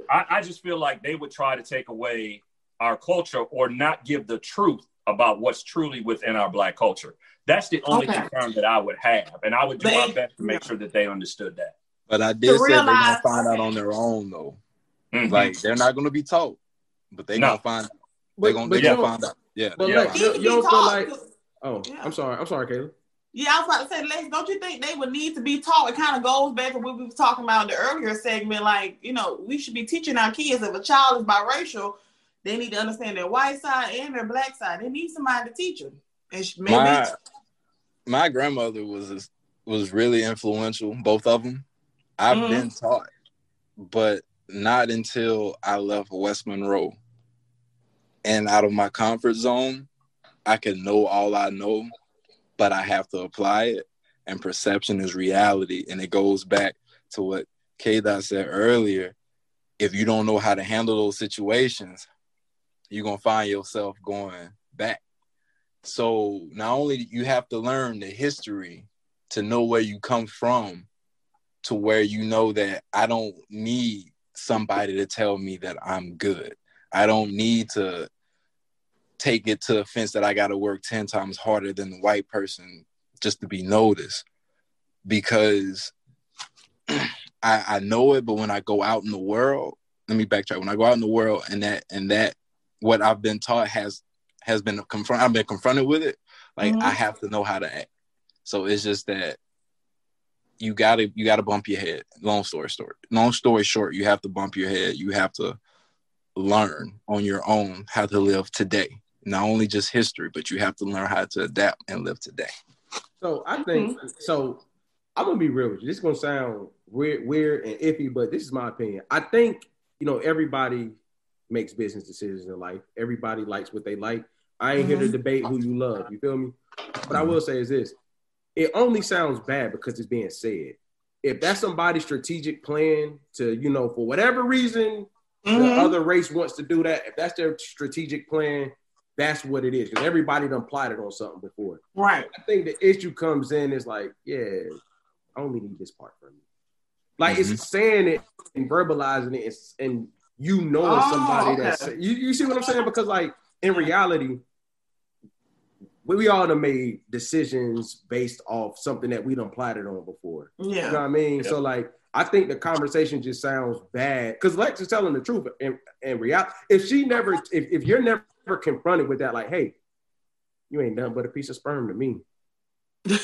I just feel like they would try to take away our culture or not give the truth about what's truly within our black culture. That's the only concern that I would have. And I would do my best to make sure that they understood that. But I did say they're going to find out on their own, though. Mm-hmm. Like, they're not going to be taught, but they're going to find out. They're going to find out. Yeah. But like, you don't feel like... Oh, yeah. I'm sorry, Kayla. Yeah, I was about to say, Lex, don't you think they would need to be taught? It kind of goes back to what we were talking about in the earlier segment. Like, we should be teaching our kids, if a child is biracial, they need to understand their white side and their black side. They need somebody to teach them. And maybe my grandmother was really influential, both of them. I've been taught, but not until I left West Monroe. And out of my comfort zone, I can know all I know, but I have to apply it, and perception is reality. And it goes back to what K-Dot said earlier. If you don't know how to handle those situations, you're going to find yourself going back. So not only do you have to learn the history to know where you come from, to where that I don't need somebody to tell me that I'm good. I don't need to take it to offense that I got to work 10 times harder than the white person just to be noticed, because I know it. But when I go out in the world, let me backtrack. When I go out in the world and that what I've been taught has been confronted. I've been confronted with it. Like, I have to know how to act. So it's just that you gotta bump your head. Long story short, you have to bump your head. You have to learn on your own how to live today. Not only just history, but you have to learn how to adapt and live today. So I think, so I'm going to be real with you. This is going to sound weird and iffy, but this is my opinion. I think, everybody makes business decisions in life. Everybody likes what they like. I ain't here to debate who you love. You feel me? But I will say is this. It only sounds bad because it's being said. If that's somebody's strategic plan to, for whatever reason, the other race wants to do that, if that's their strategic plan, that's what it is. Because everybody done plotted on something before. Right. I think the issue comes in is like, I only need this part from you. Like, it's saying it and verbalizing it and somebody that's... You see what I'm saying? Because, like, in reality, we all done made decisions based off something that we done plotted on before. Yeah. You know what I mean? Yeah. So, like, I think the conversation just sounds bad because Lex is telling the truth. And reality, if you're never confronted with that, like, hey, you ain't nothing but a piece of sperm to me.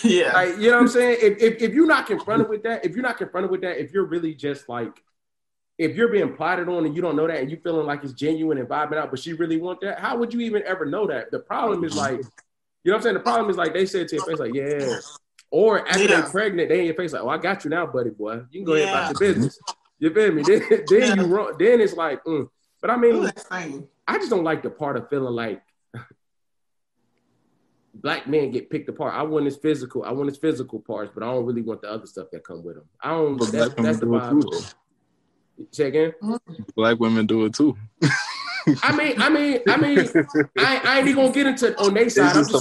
Yeah. Like, you know what I'm saying? If you're not confronted with that, if you're really just like, if you're being plotted on and you don't know that and you feeling like it's genuine and vibing out, but she really want that, how would you even ever know that? The problem is like, you know what I'm saying? The problem is like, they said to your face like, yeah. Or after they're pregnant, they in your face like, oh, I got you now, buddy boy. You can go ahead about your business. You feel me? Then you wrong. Then it's like, But I mean, I just don't like the part of feeling like Black men get picked apart. I want his physical parts, but I don't really want the other stuff that come with them. I don't. That's the vibe. Say again? Black women do it too. I ain't even gonna get into on their side. I'm just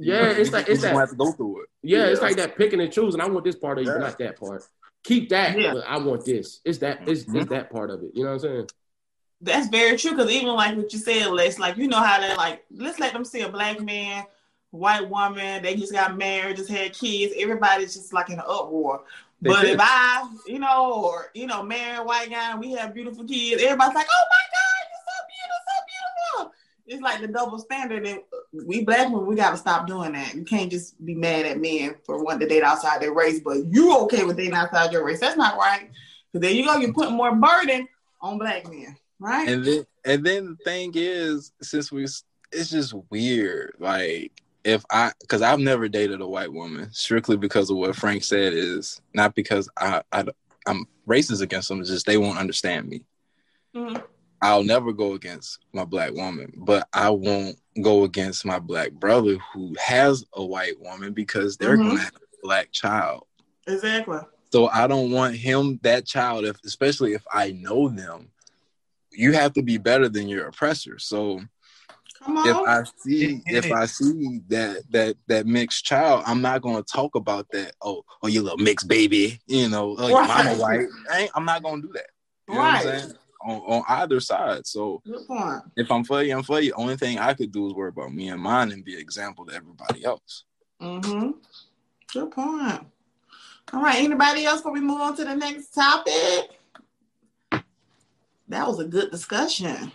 saying, it's like that. Go through it. Yeah, it's like that picking and choosing. I want this part of you, but not that part. Keep that. Yeah. I want this. It's that part of it. You know what I'm saying? That's very true, because even like what you said, Lex, like, you know how they like, let's let them see a Black man, white woman, they just got married, just had kids, everybody's just like in an uproar. But if I, married white guy, and we have beautiful kids, everybody's like, oh my God, you're so beautiful. It's like the double standard, and we Black women, we got to stop doing that. You can't just be mad at men for wanting to date outside their race, but you okay with dating outside your race. That's not right, because there you go, you're putting more burden on Black men. Right. And then the thing is, it's just weird. Like, because I've never dated a white woman strictly because of what Frank said, is not because I'm racist against them. It's just they won't understand me. Mm-hmm. I'll never go against my Black woman, but I won't go against my Black brother who has a white woman, because they're going to have a Black child. Exactly. So I don't want that child, especially if I know them. You have to be better than your oppressor. So if I see that mixed child, I'm not going to talk about that. Oh, you little mixed baby, your mama white. I'm not going to do that. You know what I'm saying? On either side. So if I'm for you, I'm for you. Only thing I could do is worry about me and mine and be an example to everybody else. Mm-hmm. Good point. All right. Anybody else before we move on to the next topic? That was a good discussion.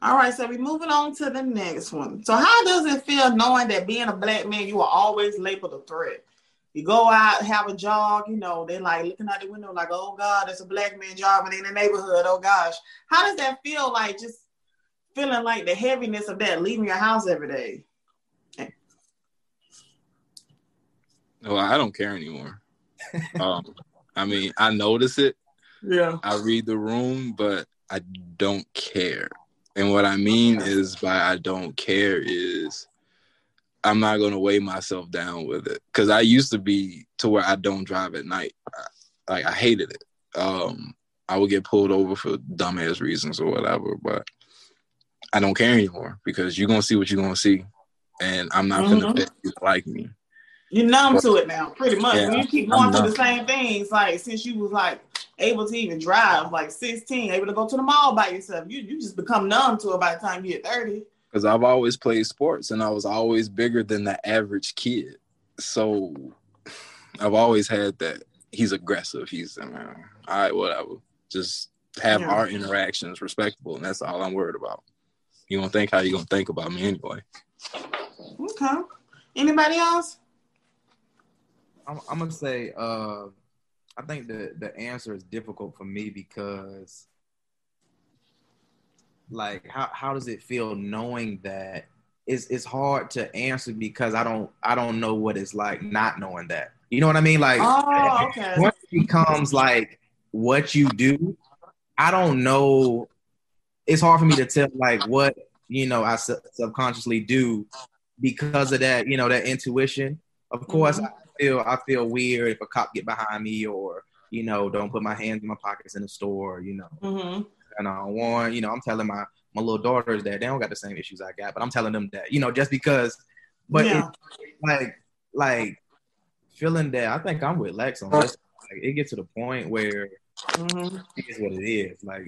All right, so we're moving on to the next one. So how does it feel knowing that being a Black man, you are always labeled a threat? You go out, have a jog, they're like looking out the window like, oh God, there's a Black man jogging in the neighborhood, oh gosh. How does that feel, like just feeling like the heaviness of that leaving your house every day? Well, I don't care anymore. I notice it. Yeah, I read the room, but I don't care. And what I mean is by I don't care is I'm not going to weigh myself down with it. Because I used to be to where I don't drive at night. I hated it. I would get pulled over for dumbass reasons or whatever, but I don't care anymore, because you're going to see what you're going to see. And I'm not going to like me. You're numb to it now, pretty much. Yeah, when you keep going through the same things, like since you was like able to even drive, like 16, able to go to the mall by yourself, you just become numb to it by the time you hit 30. Because I've always played sports, and I was always bigger than the average kid. So I've always had that. He's aggressive. He's all right, whatever. Just have our interactions respectable, and that's all I'm worried about. You gonna think how you gonna think about me anyway. Okay. Anybody else? I'm gonna say, I think the answer is difficult for me, because, like, how does it feel knowing that? It's hard to answer, because I don't know what it's like not knowing that. You know what I mean? Like, once it becomes like what you do, I don't know. It's hard for me to tell like what I subconsciously do because of that. That intuition, of course. I feel weird if a cop get behind me, or don't put my hands in my pockets in the store, and I don't want, I'm telling my little daughters that they don't got the same issues I got, but I'm telling them that, just because. But it's like feeling that, I think I'm with Lex on this. Like, it gets to the point where it is what it is. Like,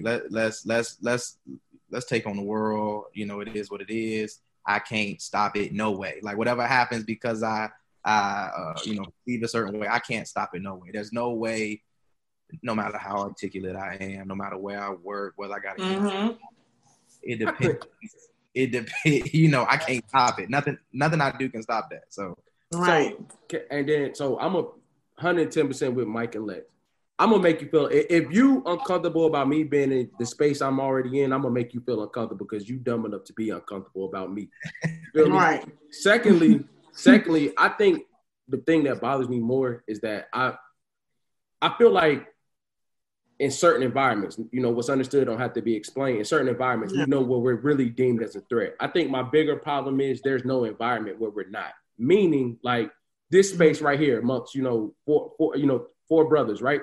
let's take on the world. It is what it is. I can't stop it, no way. Like, whatever happens, because I believe a certain way, I can't stop it no way. There's no way, no matter how articulate I am, no matter where I work, whether I got to, it depends. it depends. You know, I can't stop it. Nothing I do can stop that. So right. So, and then so I'm 110% with Mike and Lex. I'm gonna make you feel, if you uncomfortable about me being in the space I'm already in, I'm gonna make you feel uncomfortable because you dumb enough to be uncomfortable about me. Right. Secondly, I think the thing that bothers me more is that I feel like in certain environments, you know, what's understood don't have to be explained. In certain environments, yeah, we know where we're really deemed as a threat. I think my bigger problem is there's no environment where we're not. Meaning, like this space right here amongst, you know, four brothers, right?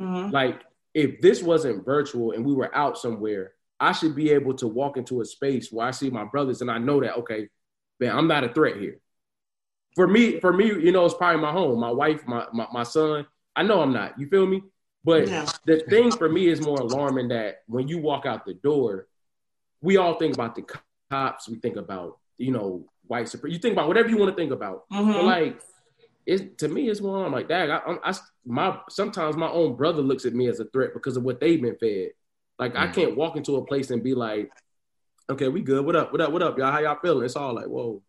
Mm-hmm. Like, if this wasn't virtual and we were out somewhere, I should be able to walk into a space where I see my brothers and I know that, okay, man, I'm not a threat here. For me, you know, it's probably my home, my wife, my son. I know I'm not. You feel me? But yeah, the thing for me is more alarming that when you walk out the door, we all think about the cops. We think about, you know, white supremacy. You think about whatever you want to think about. Mm-hmm. But like, to me, it's more I'm like, dad, sometimes my own brother looks at me as a threat because of what they've been fed. Like, I can't walk into a place and be like, okay, we good. What up, y'all? How y'all feeling? It's all like, whoa.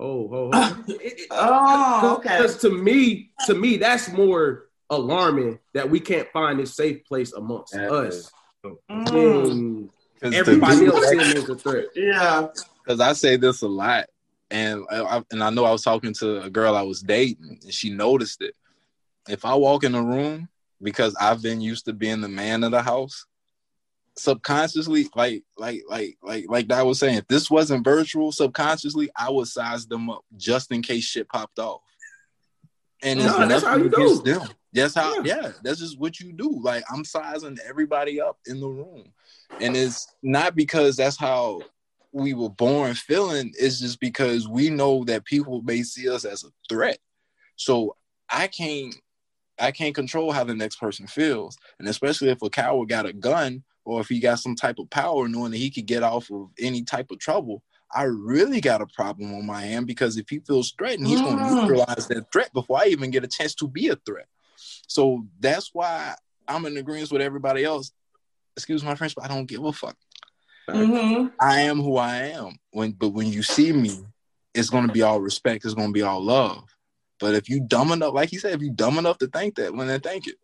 Oh. Oh, okay. Because to me, that's more alarming that we can't find this safe place amongst us. Mm. Everybody else is a threat. Yeah. Because I say this a lot. And I know I was talking to a girl I was dating, and she noticed it. If I walk in a room, because I've been used to being the man of the house, subconsciously, like I was saying, if this wasn't virtual, subconsciously, I would size them up just in case shit popped off. And that's how you do. Them. That's how, yeah, that's just what you do. Like, I'm sizing everybody up in the room. And it's not because that's how we were born feeling, is just because we know that people may see us as a threat. So I can't control how the next person feels. And especially if a coward got a gun, or if he got some type of power, knowing that he could get off of any type of trouble, I really got a problem on my hand, because if he feels threatened, he's going to neutralize that threat before I even get a chance to be a threat. So that's why I'm in agreement with everybody else. Excuse my French, but I don't give a fuck. Mm-hmm. I am who I am. But when you see me, it's going to be all respect. It's going to be all love. But if you dumb enough, like he said, if you dumb enough to think that, well, then thank you.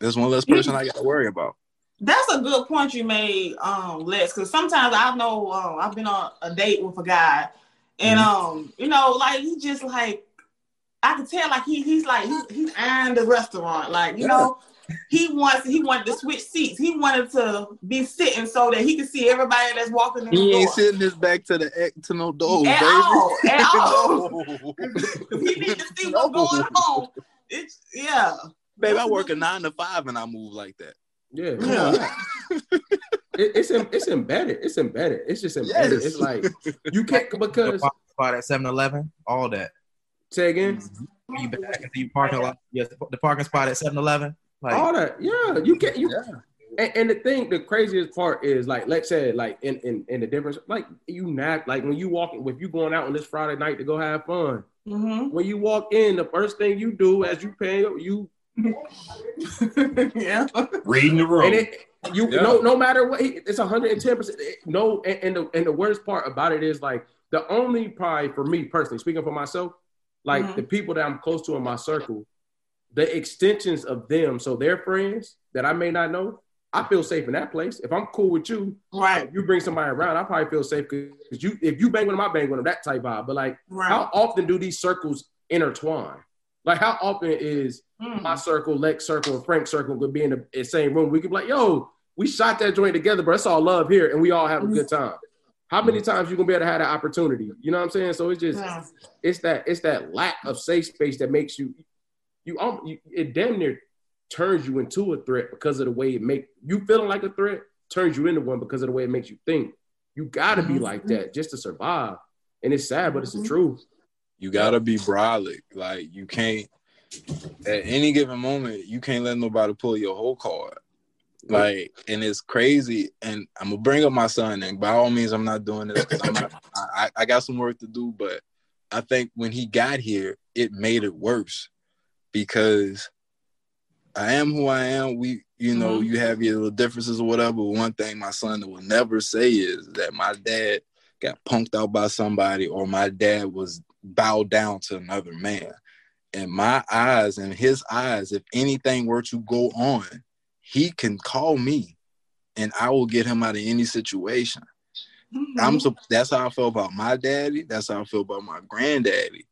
There's one less person I got to worry about. That's a good point you made, Lex. Because sometimes I know I've been on a date with a guy, and you know, like he just like I can tell, like he's eyeing the restaurant, like you know. He wanted to switch seats. He wanted to be sitting so that he could see everybody that's walking in the door. He ain't sitting his back to no door, baby. At all. No. He needs to see what's going on. It's, yeah. Babe, I work a 9 to 5 and I move like that. Yeah. It's embedded. It's just embedded. Yes. It's like, you can't, because... Spot at 7-Eleven, all that. Say again? Mm-hmm. You back into your parking lot. Yes, the parking spot at 7-Eleven. Like, all that, yeah, you can't, and the thing, the craziest part is, like Lex said, like in the difference, like you not, like when you walk, if you going out on this Friday night to go have fun, when you walk in, the first thing you do as you pay, you reading the room, and no matter what, it's 110%. No, and the worst part about it is, like, the only probably for me personally, speaking for myself, like the people that I'm close to in my circle, the extensions of them, so their friends that I may not know, I feel safe in that place. If I'm cool with you, right? You bring somebody around, I probably feel safe because if you bang with them, I bang with them, that type vibe. But like, how often do these circles intertwine? Like, how often is my circle, Lex circle, and Frank's circle could be in the same room? We could be like, yo, we shot that joint together, but it's all love here, and we all have a good time. How many times you gonna be able to have that opportunity? You know what I'm saying? So it's just, it's that lack of safe space that makes you. It damn near turns you into a threat because of the way it makes you feeling like a threat, turns you into one because of the way it makes you think. You gotta be like that just to survive. And it's sad, but it's the truth. You gotta be brolic. Like, you can't, at any given moment, you can't let nobody pull your whole card. Like, and it's crazy. And I'm gonna bring up my son, and by all means, I'm not doing this because I got some work to do, but I think when he got here, it made it worse. Because I am who I am. We, you know, you have your little differences or whatever. One thing my son will never say is that my dad got punked out by somebody, or my dad was bowed down to another man. In my eyes, in his eyes, if anything were to go on, he can call me and I will get him out of any situation. Mm-hmm. That's how I feel about my daddy. That's how I feel about my granddaddy.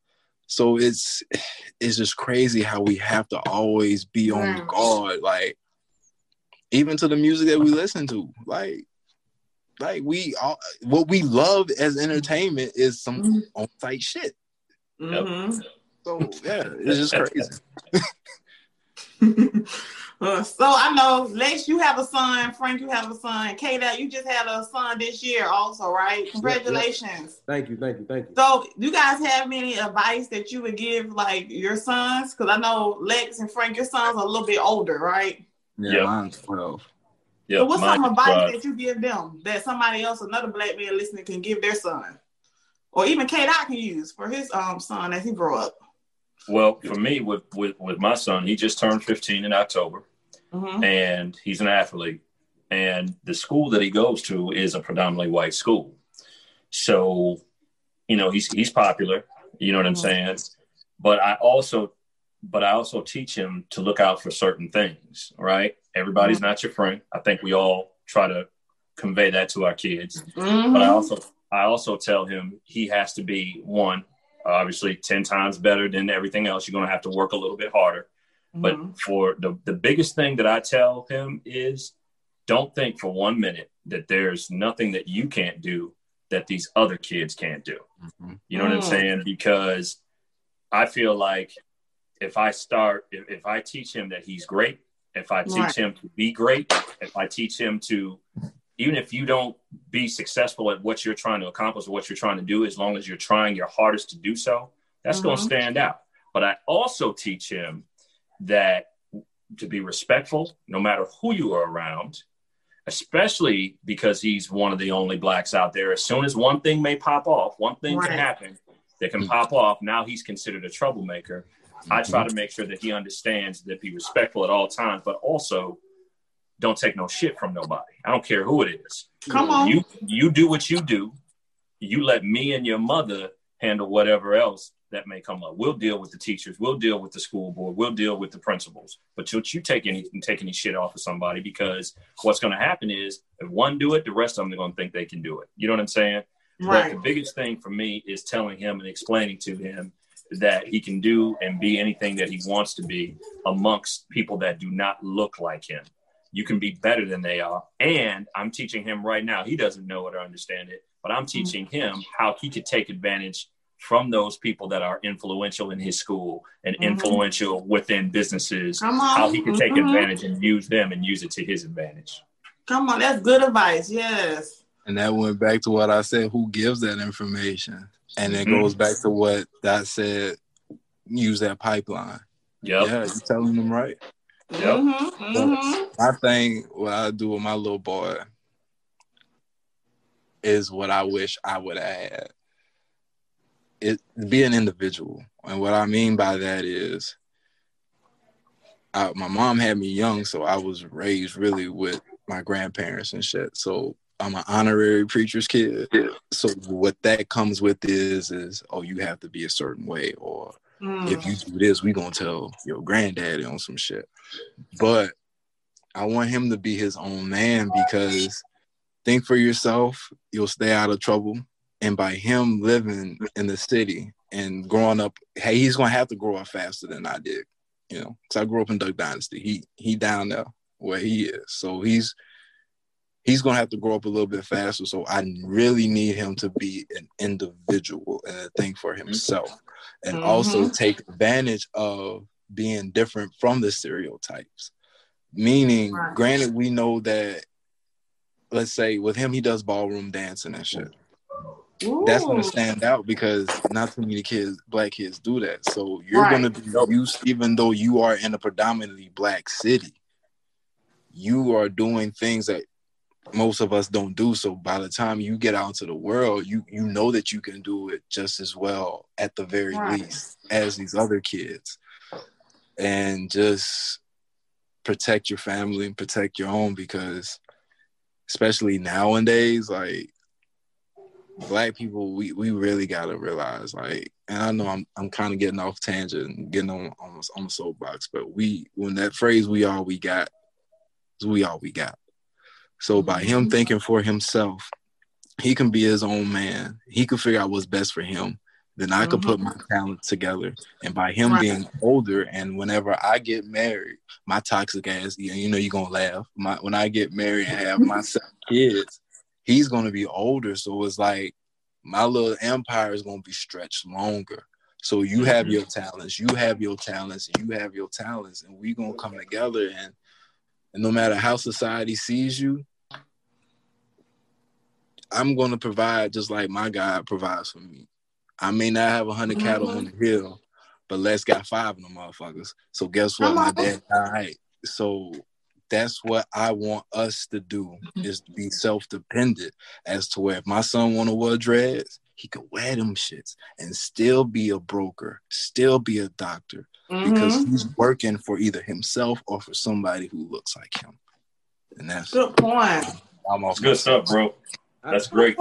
So it's just crazy how we have to always be on guard, like even to the music that we listen to. Like we all, what we love as entertainment is some mm-hmm. on-site shit. Mm-hmm. So yeah, it's just crazy. So I know, Lex, you have a son. Frank, you have a son. K-Dot, you just had a son this year also, right? Congratulations. Thank you. So you guys have any advice that you would give, like, your sons? Because I know Lex and Frank, your sons are a little bit older, right? Yeah, mine's 12. Yep. So what's some advice that you give them that somebody else, another black man listening, can give their son? Or even K-Dot can use for his son as he grow up? Well, for me, with my son, he just turned 15 in October, mm-hmm. and he's an athlete. And the school that he goes to is a predominantly white school. So, you know, he's popular, you know what mm-hmm. I'm saying? But I also teach him to look out for certain things, right? Everybody's mm-hmm. not your friend. I think we all try to convey that to our kids. Mm-hmm. But I also tell him he has to be, one, obviously 10 times better than everything else. You're going to have to work a little bit harder. Mm-hmm. But for the biggest thing that I tell him is, don't think for 1 minute that there's nothing that you can't do that these other kids can't do. Mm-hmm. You know what I'm saying? Because I feel like if I teach him that he's great, if I teach him to be great, if I teach him to, even if you don't be successful at what you're trying to accomplish or what you're trying to do, as long as you're trying your hardest to do so, that's mm-hmm. going to stand out. But I also teach him that to be respectful, no matter who you are around, especially because he's one of the only blacks out there. As soon as one thing may pop off, one thing can happen that can pop off. Now he's considered a troublemaker. Mm-hmm. I try to make sure that he understands that be respectful at all times, but also don't take no shit from nobody. I don't care who it is. Come on. You do what you do. You let me and your mother handle whatever else that may come up. We'll deal with the teachers. We'll deal with the school board. We'll deal with the principals. But don't you take any shit off of somebody, because what's going to happen is if one do it, the rest of them are going to think they can do it. You know what I'm saying? Right. But the biggest thing for me is telling him and explaining to him that he can do and be anything that he wants to be amongst people that do not look like him. You can be better than they are. And I'm teaching him right now. He doesn't know it or understand it, but I'm teaching him how he could take advantage from those people that are influential in his school and influential within businesses, how he can take advantage and use them and use it to his advantage. Come on, that's good advice. Yes. And that went back to what I said, who gives that information? And it goes back to what Dot said, use that pipeline. Yep. Yeah, you're telling them right. Yep. My thing, what I do with my little boy is what I wish I would have had. Be an individual. And what I mean by that is my mom had me young, so I was raised really with my grandparents and shit. So I'm an honorary preacher's kid. Yeah. So what that comes with is, oh, you have to be a certain way, or if you do this, we gonna tell your granddaddy on some shit. But I want him to be his own man, because think for yourself, you'll stay out of trouble. And by him living in the city and growing up, hey, he's gonna have to grow up faster than I did, you know, because I grew up in Duck Dynasty. He down there where he is, so he's gonna have to grow up a little bit faster. So I really need him to be an individual and think for himself. And also take advantage of being different from the stereotypes. Meaning, granted, we know that, let's say with him, he does ballroom dancing and shit. Ooh. That's going to stand out because not too many kids, black kids, do that. So you're going to be used, even though you are in a predominantly black city, you are doing things that most of us don't do. So by the time you get out into the world, you know that you can do it just as well, at the very least, as these other kids. And just protect your family and protect your home, because especially nowadays, like, Black people, we really gotta realize, like, and I know I'm kind of getting off tangent, getting on almost on the soapbox, but when that phrase "we all we got" is we all we got. So by him thinking for himself, he can be his own man. He can figure out what's best for him. Then I could put my talent together. And by him being older, and whenever I get married, my toxic ass, you know, you're gonna laugh. When I get married and have my kids, he's gonna be older. So it's like my little empire is gonna be stretched longer. So you have your talents, you have your talents, and you have your talents, and we're gonna come together. And no matter how society sees you, I'm gonna provide just like my God provides for me. I may not have 100 cattle on the hill, but Lex got 5 of them motherfuckers. So guess what? My dad died. So that's what I want us to do, is to be self-dependent as to where if my son want to wear dreads, he could wear them shits and still be a broker, still be a doctor, because he's working for either himself or for somebody who looks like him. And that's good point. Good stuff, bro. That's great.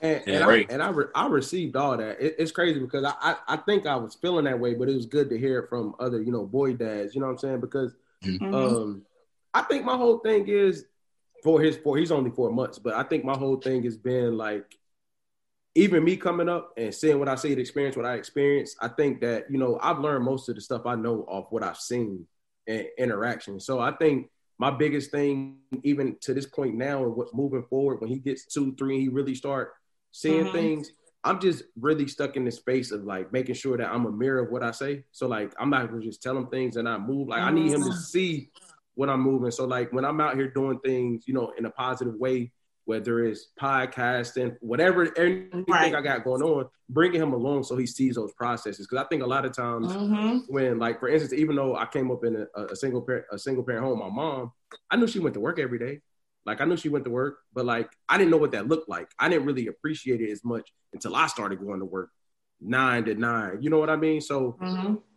And I received all that. It's crazy because I think I was feeling that way, but it was good to hear it from other, you know, boy dads, you know what I'm saying? Because I think my whole thing is he's only 4 months, but I think my whole thing has been like, even me coming up and seeing what I see, the experience, what I experienced, I think that, you know, I've learned most of the stuff I know off what I've seen and interaction. So I think my biggest thing, even to this point now, and what's moving forward, when he gets 2, 3, and he really start seeing things, I'm just really stuck in the space of like making sure that I'm a mirror of what I say. So like, I'm not gonna just tell him things and I move. Like I need him to see what I'm moving. So like when I'm out here doing things, you know, in a positive way, whether it's podcasting, whatever, everything I got going on, bringing him along so he sees those processes. Because I think a lot of times when, like, for instance, even though I came up in a single parent home, my mom, I knew she went to work every day. Like, I knew she went to work, but, like, I didn't know what that looked like. I didn't really appreciate it as much until I started going to work 9 to 9. You know what I mean? So,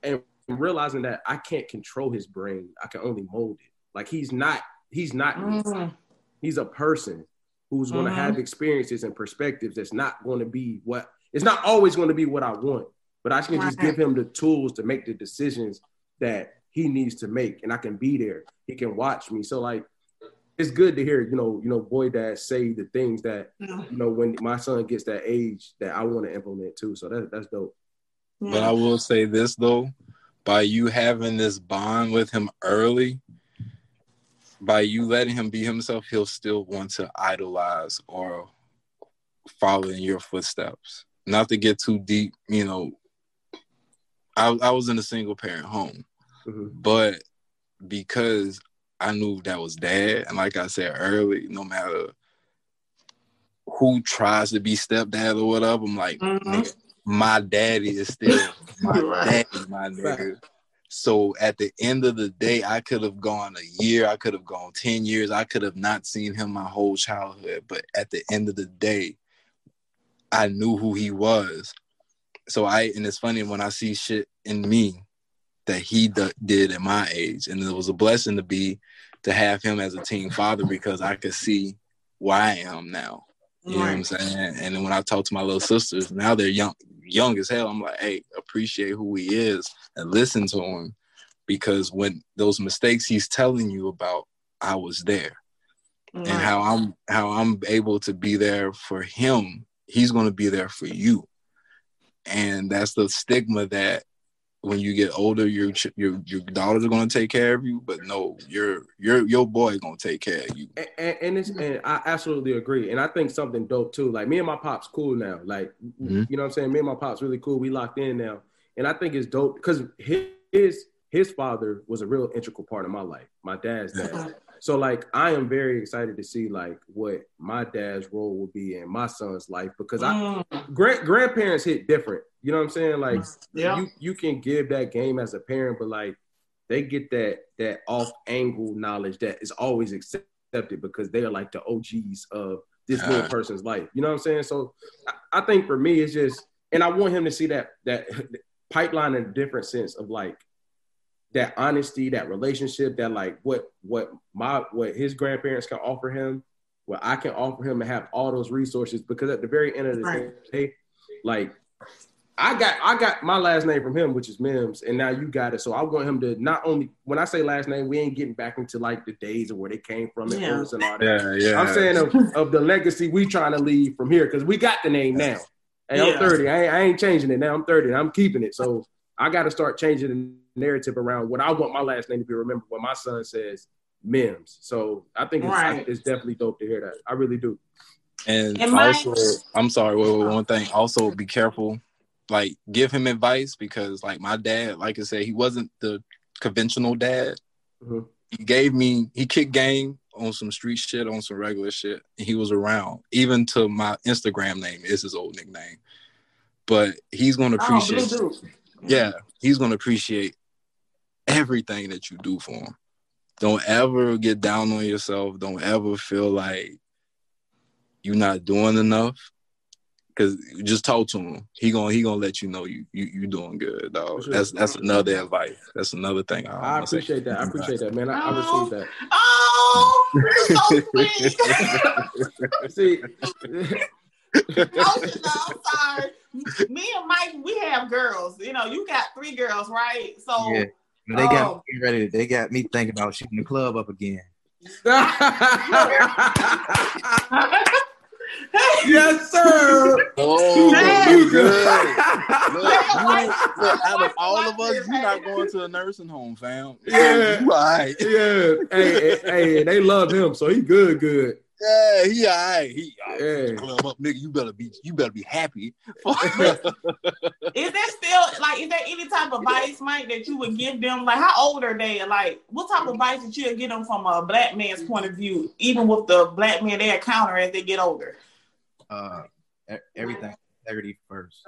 and realizing that I can't control his brain. I can only mold it. Like, he's not, he's a person who's going to have experiences and perspectives that's not going to be what, it's not always going to be what I want, but I can just give him the tools to make the decisions that he needs to make, and I can be there. He can watch me. So like, it's good to hear, you know, boy dads say the things that, you know, when my son gets that age that I want to implement too. So that's dope. Yeah. But I will say this though, by you having this bond with him early, by you letting him be himself, he'll still want to idolize or follow in your footsteps. Not to get too deep, you know, I was in a single parent home, but because I knew that was dad, and like I said early, no matter who tries to be stepdad or whatever, I'm like, nigga, my daddy is still my daddy, my nigga. Right. So at the end of the day, I could have gone a year, I could have gone 10 years, I could have not seen him my whole childhood. But at the end of the day, I knew who he was. So and it's funny when I see shit in me that he did at my age. And it was a blessing to have him as a teen father, because I could see where I am now. You know what I'm saying? And then when I talk to my little sisters, now they're young as hell, I'm like, hey, appreciate who he is and listen to him, because when those mistakes he's telling you about, I was there. And how I'm able to be there for him, he's going to be there for you. And that's the stigma that when you get older, your daughters are going to take care of you, but no, your boy is going to take care of you. And I absolutely agree. And I think something dope too, like me and my pops cool now. Like, you know what I'm saying? Me and my pops really cool. We locked in now. And I think it's dope because his father was a real integral part of my life, my dad's dad. So like, I am very excited to see like what my dad's role will be in my son's life, because grandparents hit different. You know what I'm saying? Like, you can give that game as a parent, but like they get that off angle knowledge that is always accepted because they are like the OGs of this little person's life. You know what I'm saying? So I think for me, it's just, and I want him to see that pipeline in a different sense of like that honesty, that relationship, that like what his grandparents can offer him where I can offer him and have all those resources, because at the very end of the day, like, I got my last name from him, which is Mims, and now you got it. So I want him to not only, when I say last name, we ain't getting back into like the days of where they came from and all that. Yeah. I'm saying of the legacy we trying to leave from here, because we got the name now. And I'm 30. I ain't changing it now. I'm 30. And I'm keeping it. So I got to start changing the narrative around what I want my last name to be remembered when my son says Mims. So I think it's definitely dope to hear that. I really do. And also, I'm sorry, one thing. Also, be careful. Like, give him advice, because like my dad, like I said, he wasn't the conventional dad. Mm-hmm. He kicked game on some street shit, on some regular shit. And he was around, even to my Instagram name is his old nickname. But he's going to appreciate, he's going to appreciate everything that you do for him. Don't ever get down on yourself. Don't ever feel like you're not doing enough. Cause just talk to him. He gonna let you know you doing good, dog. Sure. That's another advice. That's another thing. I appreciate that. I appreciate that, man. I received that. Oh, you're so sweet. See, I'm sorry. Me and Mike, we have girls. You know, you got 3 girls, right? So they got me ready. They got me thinking about shooting the club up again. Yes, sir. Oh, you good. Look, out of all of us, you're not going to a nursing home, fam. Yeah. You all right. Yeah. Hey, they love him, so he good. Yeah, he all right. Club up, nigga. You better be happy. Is there still, like, is there any type of advice, Mike, that you would give them? Like, how old are they? Like, what type of advice that you would give them from a black man's point of view, even with the black man they encounter as they get older? Everything integrity first.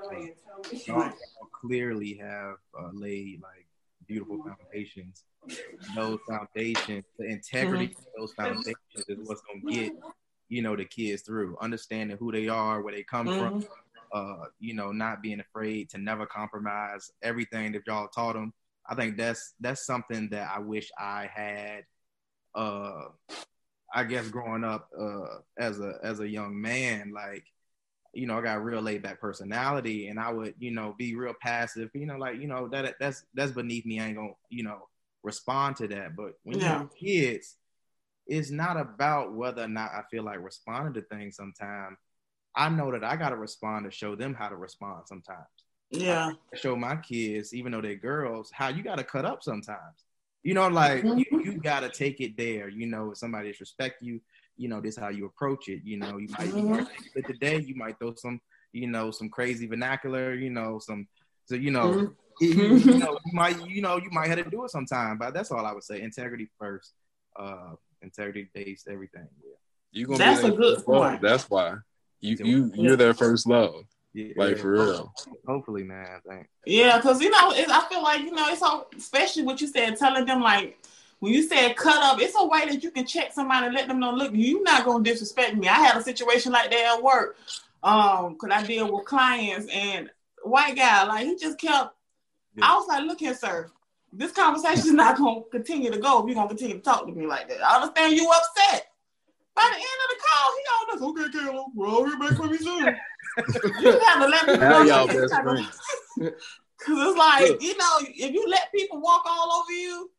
Y'all clearly have laid like beautiful foundations. Those foundations, the integrity of those foundations is what's gonna get the kids through. Understanding who they are, where they come from. Not being afraid to never compromise. Everything that y'all taught them, I think that's something that I wish I had. I guess growing up as a young man, like, I got a real laid back personality, and I would, be real passive, that's beneath me. I ain't gonna, respond to that. But when you have kids, it's not about whether or not I feel like responding to things sometimes. I know that I gotta respond to show them how to respond sometimes. Yeah. I show my kids, even though they're girls, how you gotta cut up sometimes. You gotta take it there. If somebody disrespect you, this is how you approach it. You might take it today. You might throw some, some crazy vernacular. You might have to do it sometime. But that's all I would say. Integrity first. Integrity based everything. Yeah. That's a good point. That's why you're their first love. Yeah. Like, for real. Hopefully, man, I think. Yeah, because, I feel like, it's all, especially what you said, telling them, like, when you said cut up, it's a way that you can check somebody and let them know, look, you're not going to disrespect me. I had a situation like that at work because I deal with clients, and white guy, like, he just kept, I was like, look here, sir, this conversation is not going to continue to go if you're going to continue to talk to me like that. I understand you upset. By the end of the call, he all knows, okay, Kayla, we're all here back for me soon. You got to let people know. Because it's like, if you let people walk all over you,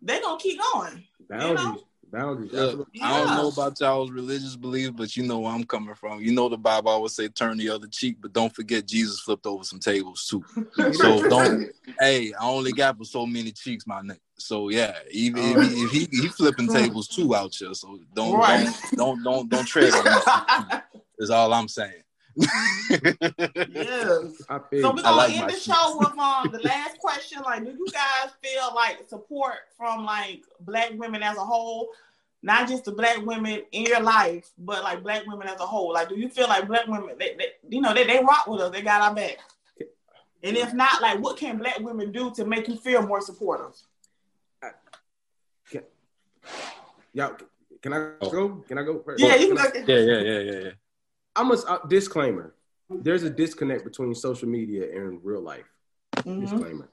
they're going to keep going. Boundaries. Boundaries. Look, I don't know about y'all's religious beliefs, but you know where I'm coming from. The Bible always say turn the other cheek, but don't forget Jesus flipped over some tables too. So I only got but so many cheeks, my nigga. So even if he flipping tables too out here, so don't tread on that. Is all I'm saying. So we're gonna end the show with the last question. Like, do you guys feel like support from like black women as a whole, not just the black women in your life, but like black women as a whole? Like, do you feel like black women, they rock with us, they got our back? And if not, like, what can black women do to make you feel more supportive? Can I go? Can I go first? Yeah, you can go. Yeah. I'm a disclaimer. There's a disconnect between social media and real life. Mm-hmm. Disclaimer.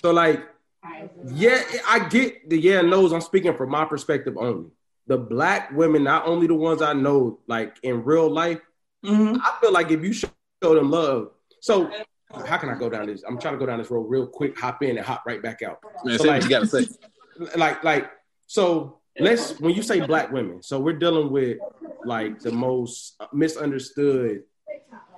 So like, I get the yeah and no's. I'm speaking from my perspective only. the black women, not only the ones I know, like in real life, I feel like if you show them love, so how can I go down this? I'm trying to go down this road real quick, hop in and hop right back out. Man, so like, what you gotta say. So let's, when you say black women, so we're dealing with like the most misunderstood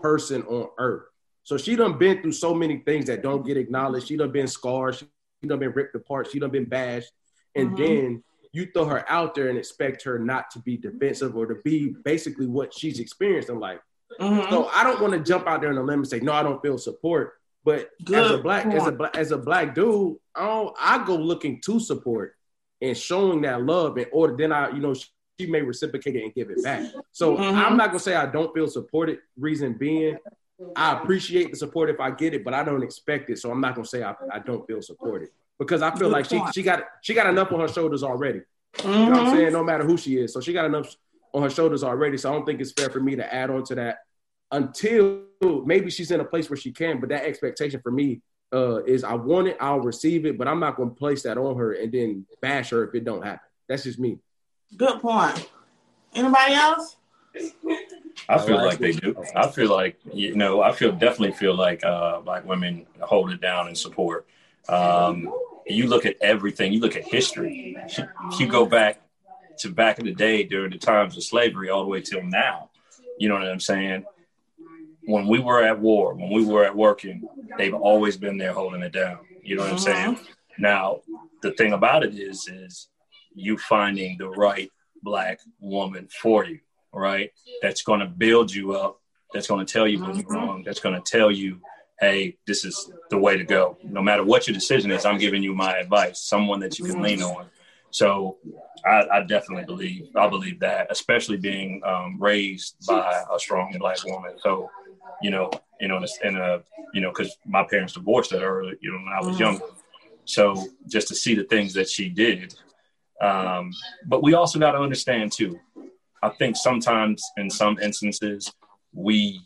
person on earth. So she done been through so many things that don't get acknowledged. She done been scarred. She done been ripped apart. She done been bashed. And then you throw her out there and expect her not to be defensive or to be basically what she's experienced in life. So I don't want to jump out there on a limb and say, no, I don't feel support. But as a black dude, I go looking to support and showing that love in order. Then I, you know, she may reciprocate it and give it back. So I'm not gonna say I don't feel supported. Reason being, I appreciate the support if I get it, but I don't expect it. So I'm not gonna say I don't feel supported. Because I feel like she got enough on her shoulders already. You know what I'm saying? No matter who she is. So she got enough on her shoulders already. So I don't think it's fair for me to add on to that until maybe she's in a place where she can. But that expectation for me is I want it, I'll receive it, but I'm not going to place that on her and then bash her if it don't happen. That's just me. Good point. Anybody else? I feel like they do. I feel like, you know, I definitely feel like black women hold it down and support. You look at everything. You look at history. You go back to back in the day during the times of slavery all the way till now. You know what I'm saying? When we were at war, when we were at working, they've always been there holding it down. You know what I'm saying? Now, the thing about it is you finding the right black woman for you, right? That's going to build you up. That's going to tell you when you're wrong. That's going to tell you, hey, this is the way to go. No matter what your decision is, I'm giving you my advice, someone that you can lean on. So I definitely believe that, especially being raised by a strong black woman. So, because my parents divorced at her, when I was younger. So just to see the things that she did. But we also got to understand too, I think sometimes in some instances, we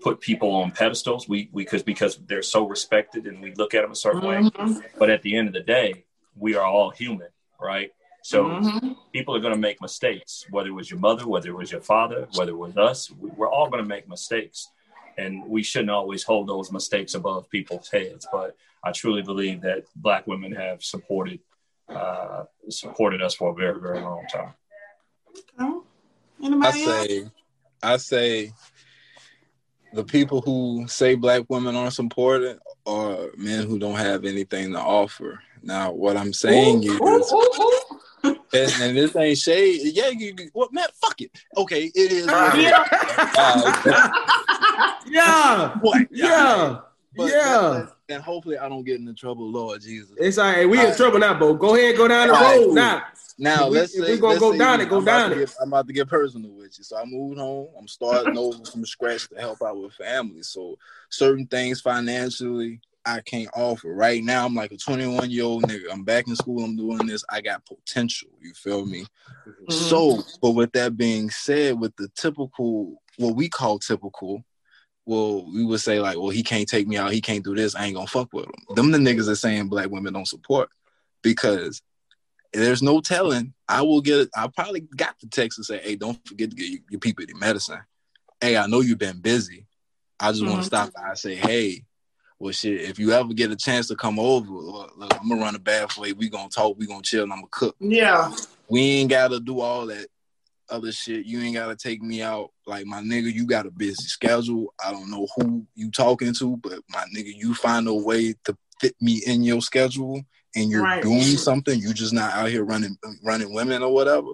put people on pedestals because they're so respected and we look at them a certain way. But at the end of the day, we are all human, right? So people are going to make mistakes, whether it was your mother, whether it was your father, whether it was us, we're all going to make mistakes. And we shouldn't always hold those mistakes above people's heads. But I truly believe that black women have supported us for a very, very long time. I say, the people who say black women aren't supported are men who don't have anything to offer. Now, what I'm saying and this ain't shade. Yeah, man, fuck it. Okay, it is. And hopefully I don't get into trouble, Lord Jesus. It's all right. We in trouble now, Bo. Go ahead, go down the road now. Now, let's say I'm about to get personal with you. So I moved home. I'm starting over from scratch to help out with family. So certain things financially I can't offer. Right now, I'm like a 21-year-old nigga. I'm back in school. I'm doing this. I got potential. You feel me? So, but with that being said, with the typical, what we call typical, well, we would say like, well, he can't take me out. He can't do this. I ain't going to fuck with him. Them the niggas are saying black women don't support because there's no telling. I probably got the text to say, hey, don't forget to get your people the medicine. Hey, I know you've been busy. I just want to stop by and say, hey, well, shit, if you ever get a chance to come over, look, I'm going to run a bath for you. We're going to talk. We're going to chill and I'm going to cook. Yeah. We ain't got to do all that other shit. You ain't got to take me out. Like, my nigga, you got a busy schedule. I don't know who you talking to, but my nigga, you find a way to fit me in your schedule. And you're doing something, you're just not out here running women or whatever,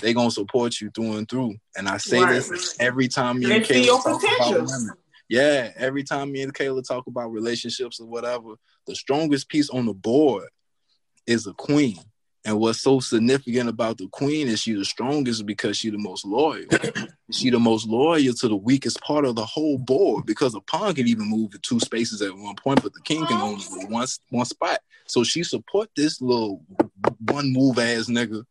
they gonna support you through and through. And I say this every time me and Kayla talk about women. Yeah, every time me and Kayla talk about relationships or whatever, the strongest piece on the board is a queen. And what's so significant about the queen is she the strongest because she the most loyal. She the most loyal to the weakest part of the whole board because a pawn can even move to two spaces at one point, but the king can only move one spot. So she support this little one move ass nigga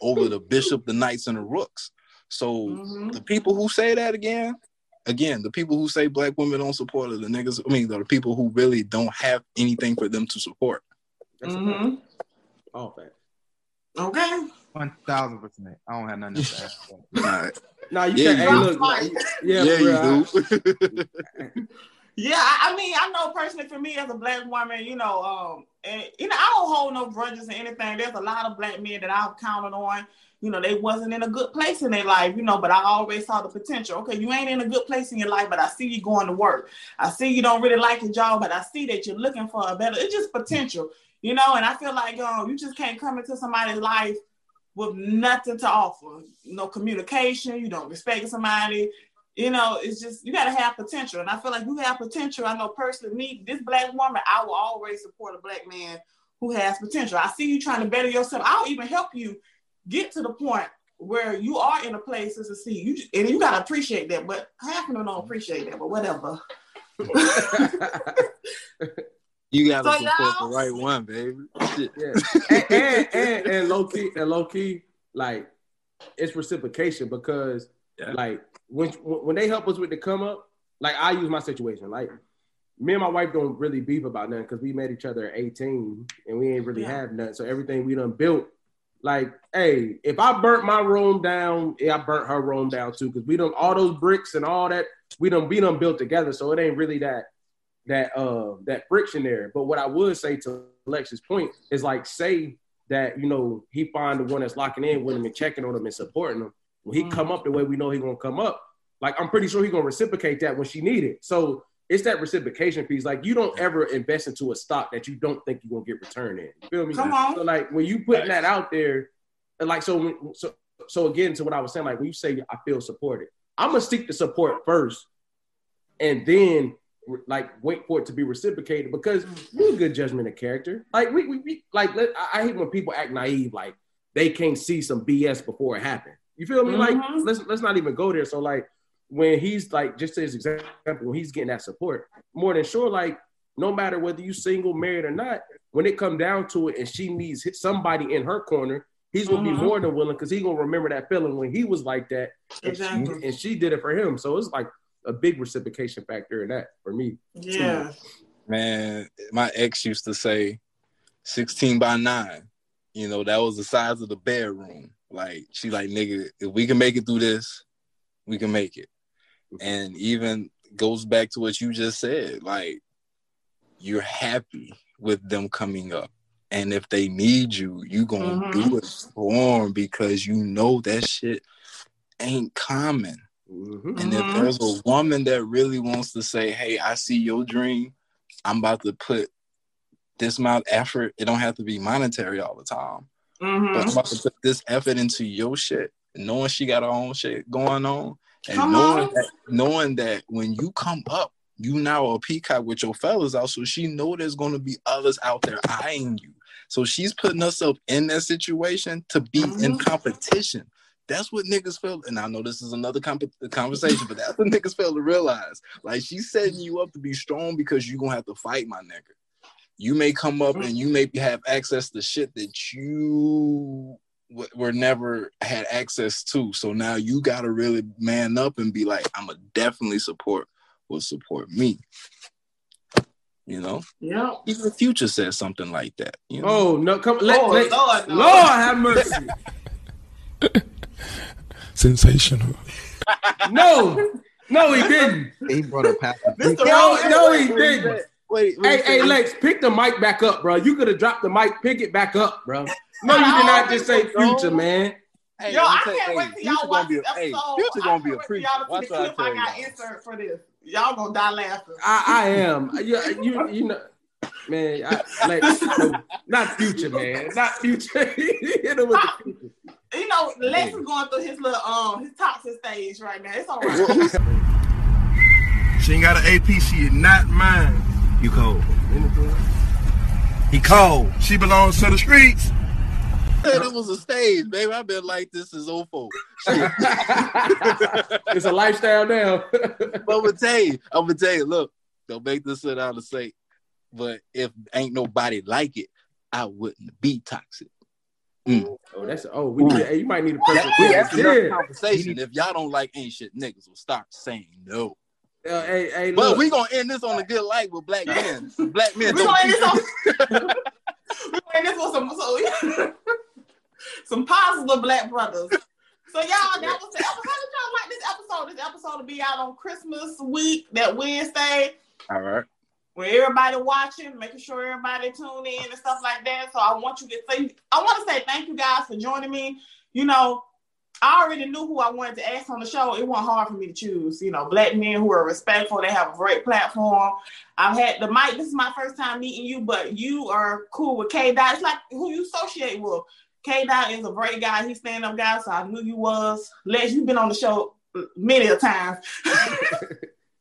over the bishop, the knights, and the rooks. So the people who say that again, the people who say black women don't support are the niggas. I mean, the people who really don't have anything for them to support. That's all fact. Okay. 1,000%. I don't have nothing to say. Right. Nah, you yeah, can't. Hey, look, like, yeah bro, you do. Yeah, I mean, I know personally for me as a black woman, and I don't hold no grudges or anything. There's a lot of black men that I've counted on. They wasn't in a good place in their life, but I always saw the potential. Okay, you ain't in a good place in your life, but I see you going to work. I see you don't really like your job, but I see that you're looking for a better, it's just potential, and I feel like, you just can't come into somebody's life with nothing to offer. No communication, you don't respect somebody, it's just, you gotta have potential. And I feel like you have potential. I know personally, me, this black woman, I will always support a black man who has potential. I see you trying to better yourself. I'll even help you get to the point where you are in a place to succeed. You gotta appreciate that, but half of them don't appreciate that, but whatever. You gotta support the right one, baby. Shit. Yeah. and low key, like it's reciprocation because like when they help us with the come up, like I use my situation. Like me and my wife don't really beef about nothing because we met each other at 18 and we ain't really have nothing. So everything we done built. Like, hey, if I burnt my room down, I burnt her room down too, because we done all those bricks and all that, we done built together, so it ain't really that friction there. But what I would say to Alexis' point is, like, say that, he find the one that's locking in with him and checking on him and supporting him. When he come up the way we know he gonna come up, like, I'm pretty sure he gonna reciprocate that when she need it. So it's that reciprocation piece. Like, you don't ever invest into a stock that you don't think you're going to get return in. You feel me? Come on. So, like, when you putting that out there, and like, so again, to what I was saying, like, when you say I feel supported, I'm going to seek the support first and then, like, wait for it to be reciprocated because you're a good judgment of character. Like, we like, I hate when people act naive, like, they can't see some BS before it happened. You feel me? Like, let's not even go there. So, like, when he's like, just as example, when he's getting that support, more than sure, like, no matter whether you single, married or not, when it come down to it and she needs somebody in her corner, he's going to be more than willing because he's going to remember that feeling when he was like that. Exactly. And she did it for him. So it's like a big reciprocation factor in that for me. Yeah. Man, my ex used to say 16 by 9, that was the size of the bedroom. Like, she like, nigga, if we can make it through this, we can make it. And even goes back to what you just said, like, you're happy with them coming up. And if they need you, you going to do it for them because that shit ain't common. And if there's a woman that really wants to say, hey, I see your dream, I'm about to put this amount of effort. It don't have to be monetary all the time. But I'm about to put this effort into your shit. Knowing she got her own shit going on. And knowing that when you come up, you now a peacock with your fellas out, so she know there's going to be others out there eyeing you. So she's putting herself in that situation to be in competition. That's what niggas fail, and I know this is another conversation, but that's what niggas fail to realize. Like, she's setting you up to be strong because you're going to have to fight, my nigga. You may come up and you may have access to shit that you were never had access to. So now you gotta really man up and be like, I'ma definitely support will support me. Yeah. Even the Future says something like that. Oh no! Come, Lord, have mercy. Sensational. No, he didn't. He brought a pack. No, he didn't. Wait, hey, Lex, pick the mic back up, bro. You could have dropped the mic. Pick it back up, bro. No, you did not just say Future, man. Hey, yo, I can't wait till y'all watch this episode. Future gonna be a preacher. Watch out! I got insert for this. Y'all gonna die laughing. I am. You know, man. Not Future, man. Not Future. Lex is going through his little his toxic stage right now. It's all right. She ain't got an AP. She is not mine. You cold. He cold. She belongs to the streets. It was a stage, baby. I've been like this is 04. It's a lifestyle now. But I'm gonna tell you, look, don't make this shit out of sake. But if ain't nobody like it, I wouldn't be toxic. Oh, that's you might need a person. That's another conversation. If y'all don't like ain't shit, niggas will stop saying no. But we gonna end this on a good light with black men. Black men. We gonna end this on some. some positive black brothers. So y'all, that was the episode. How did y'all like this episode? This episode will be out on Christmas week, that Wednesday. All right. Where everybody watching, making sure everybody tune in and stuff like that. So I want you to think, I want to say thank you guys for joining me. You know, I already knew who I wanted to ask on the show. It wasn't hard for me to choose, you know, black men who are respectful. They have a great platform. I've had the mic. This is my first time meeting you, but you are cool with K-Dot. It's like who you associate with. K-Dot is a great guy. He's stand-up guy, so I knew you was. Lex, you've been on the show many a time.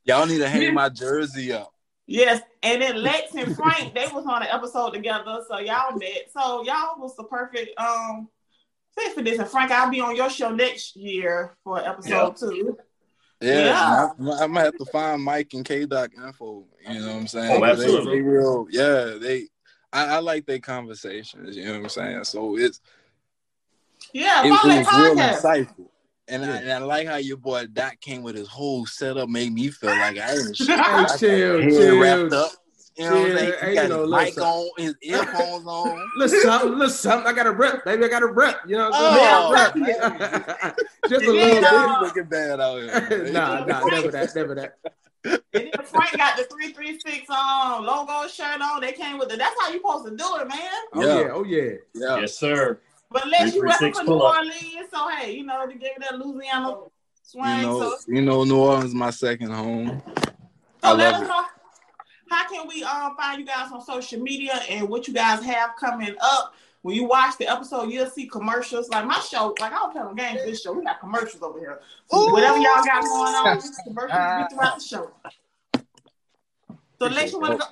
Y'all need to hang my jersey up. Yes, and then Lex and Frank, they was on an episode together, so y'all met. So y'all was the perfect fit for this. And Frank, I'll be on your show next year for episode 2. Yeah. I might have to find Mike and K-Doc info. You know what I'm saying? Oh, absolutely. They real, yeah, I like their conversations. You know what I'm saying? So it's it was real insightful. And I like how your boy Doc came with his whole setup, made me feel like I ain't shit. Chill. Wrapped up. You know what I'm saying? He got his mic on, his earphones on. Listen, I got a rep. Baby, I got a rep. You know what I'm saying? Just a little bit looking bad out here. Nah, never that. And then Frank got the 336 logo shirt on. They came with it. That's how you supposed to do it, man. Oh, yeah. Yes, sir. But unless you wrestle for New Orleans, so hey, you know, they gave it that Louisiana swing. You know, New Orleans is my second home. So let us know, how can we find you guys on social media and what you guys have coming up? When you watch the episode, you'll see commercials. Like my show, like I don't play no games this show. We got commercials over here. So whatever y'all got going on, commercials be throughout the show. So let you want to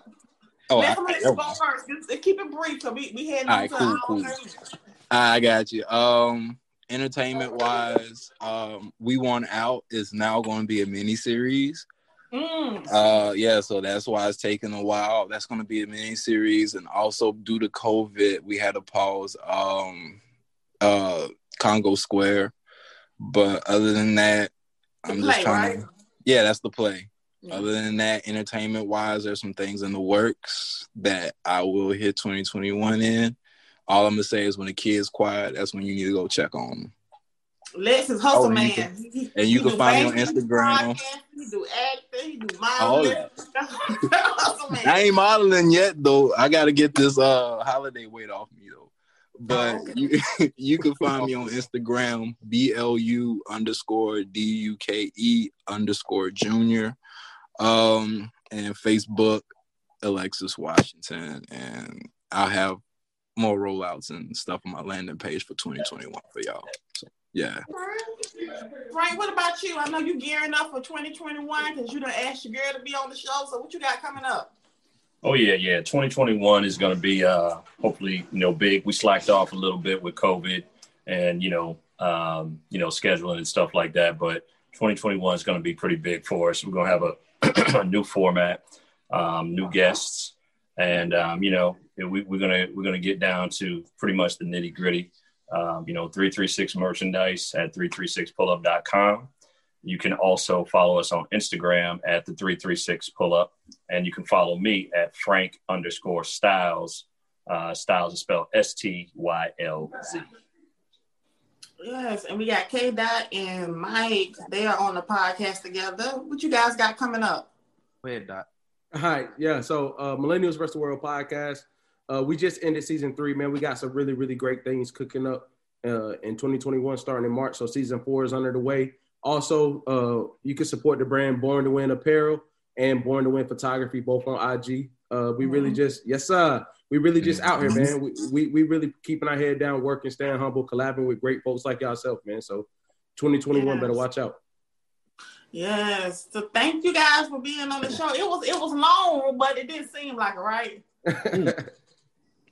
go. Let's go first. Just keep it brief. So we heading into our own journey. I got you. Entertainment-wise, We Want Out is now going to be a miniseries. So that's why it's taking a while. That's going to be a miniseries. And also, due to COVID, we had to pause Congo Square. But other than that, I'm just trying to... Yeah, that's the play. Yeah. Other than that, entertainment-wise, there's some things in the works that I will hit 2021 in. All I'm going to say is when the kid's quiet, that's when you need to go check on them. Lex is Hustle Man. You can find him on Instagram. He do acting. He do modeling. Oh, yeah. I ain't modeling yet, though. I got to get this holiday weight off me, though. But you can find me on Instagram, BLU_DUKE_Jr. And Facebook, Alexis Washington. And I'll have more rollouts and stuff on my landing page for 2021 for y'all. So, yeah. Frank, what about you? I know you gearing up for 2021 because you done asked your girl to be on the show. So what you got coming up? Oh, yeah. 2021 is going to be hopefully, you know, big. We slacked off a little bit with COVID and, scheduling and stuff like that. But 2021 is going to be pretty big for us. We're going to have a new format, new guests. And, we're gonna get down to pretty much the nitty gritty. 336 merchandise at 336pullup.com. You can also follow us on Instagram at the 336 Pull-Up, and you can follow me at Frank_Stiles. Stiles is spelled STYLZ. Yes, and we got K-Dot and Mike. They are on the podcast together. What you guys got coming up? Go ahead, Dot. All right, yeah. So, Millennials vs. the World podcast. We just ended season 3, man. We got some really, really great things cooking up in 2021, starting in March. So, season 4 is under the way. Also, you can support the brand Born to Win Apparel and Born to Win Photography, both on IG. We really just out here, man. We really keeping our head down, working, staying humble, collabing with great folks like y'allself, man. So, 2021, better watch out. Yes. So thank you guys for being on the show. It was long, but it didn't seem like it, right? It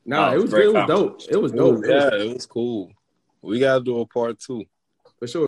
was dope. It was dope. Yeah, it was cool. We got to do a part 2. For sure.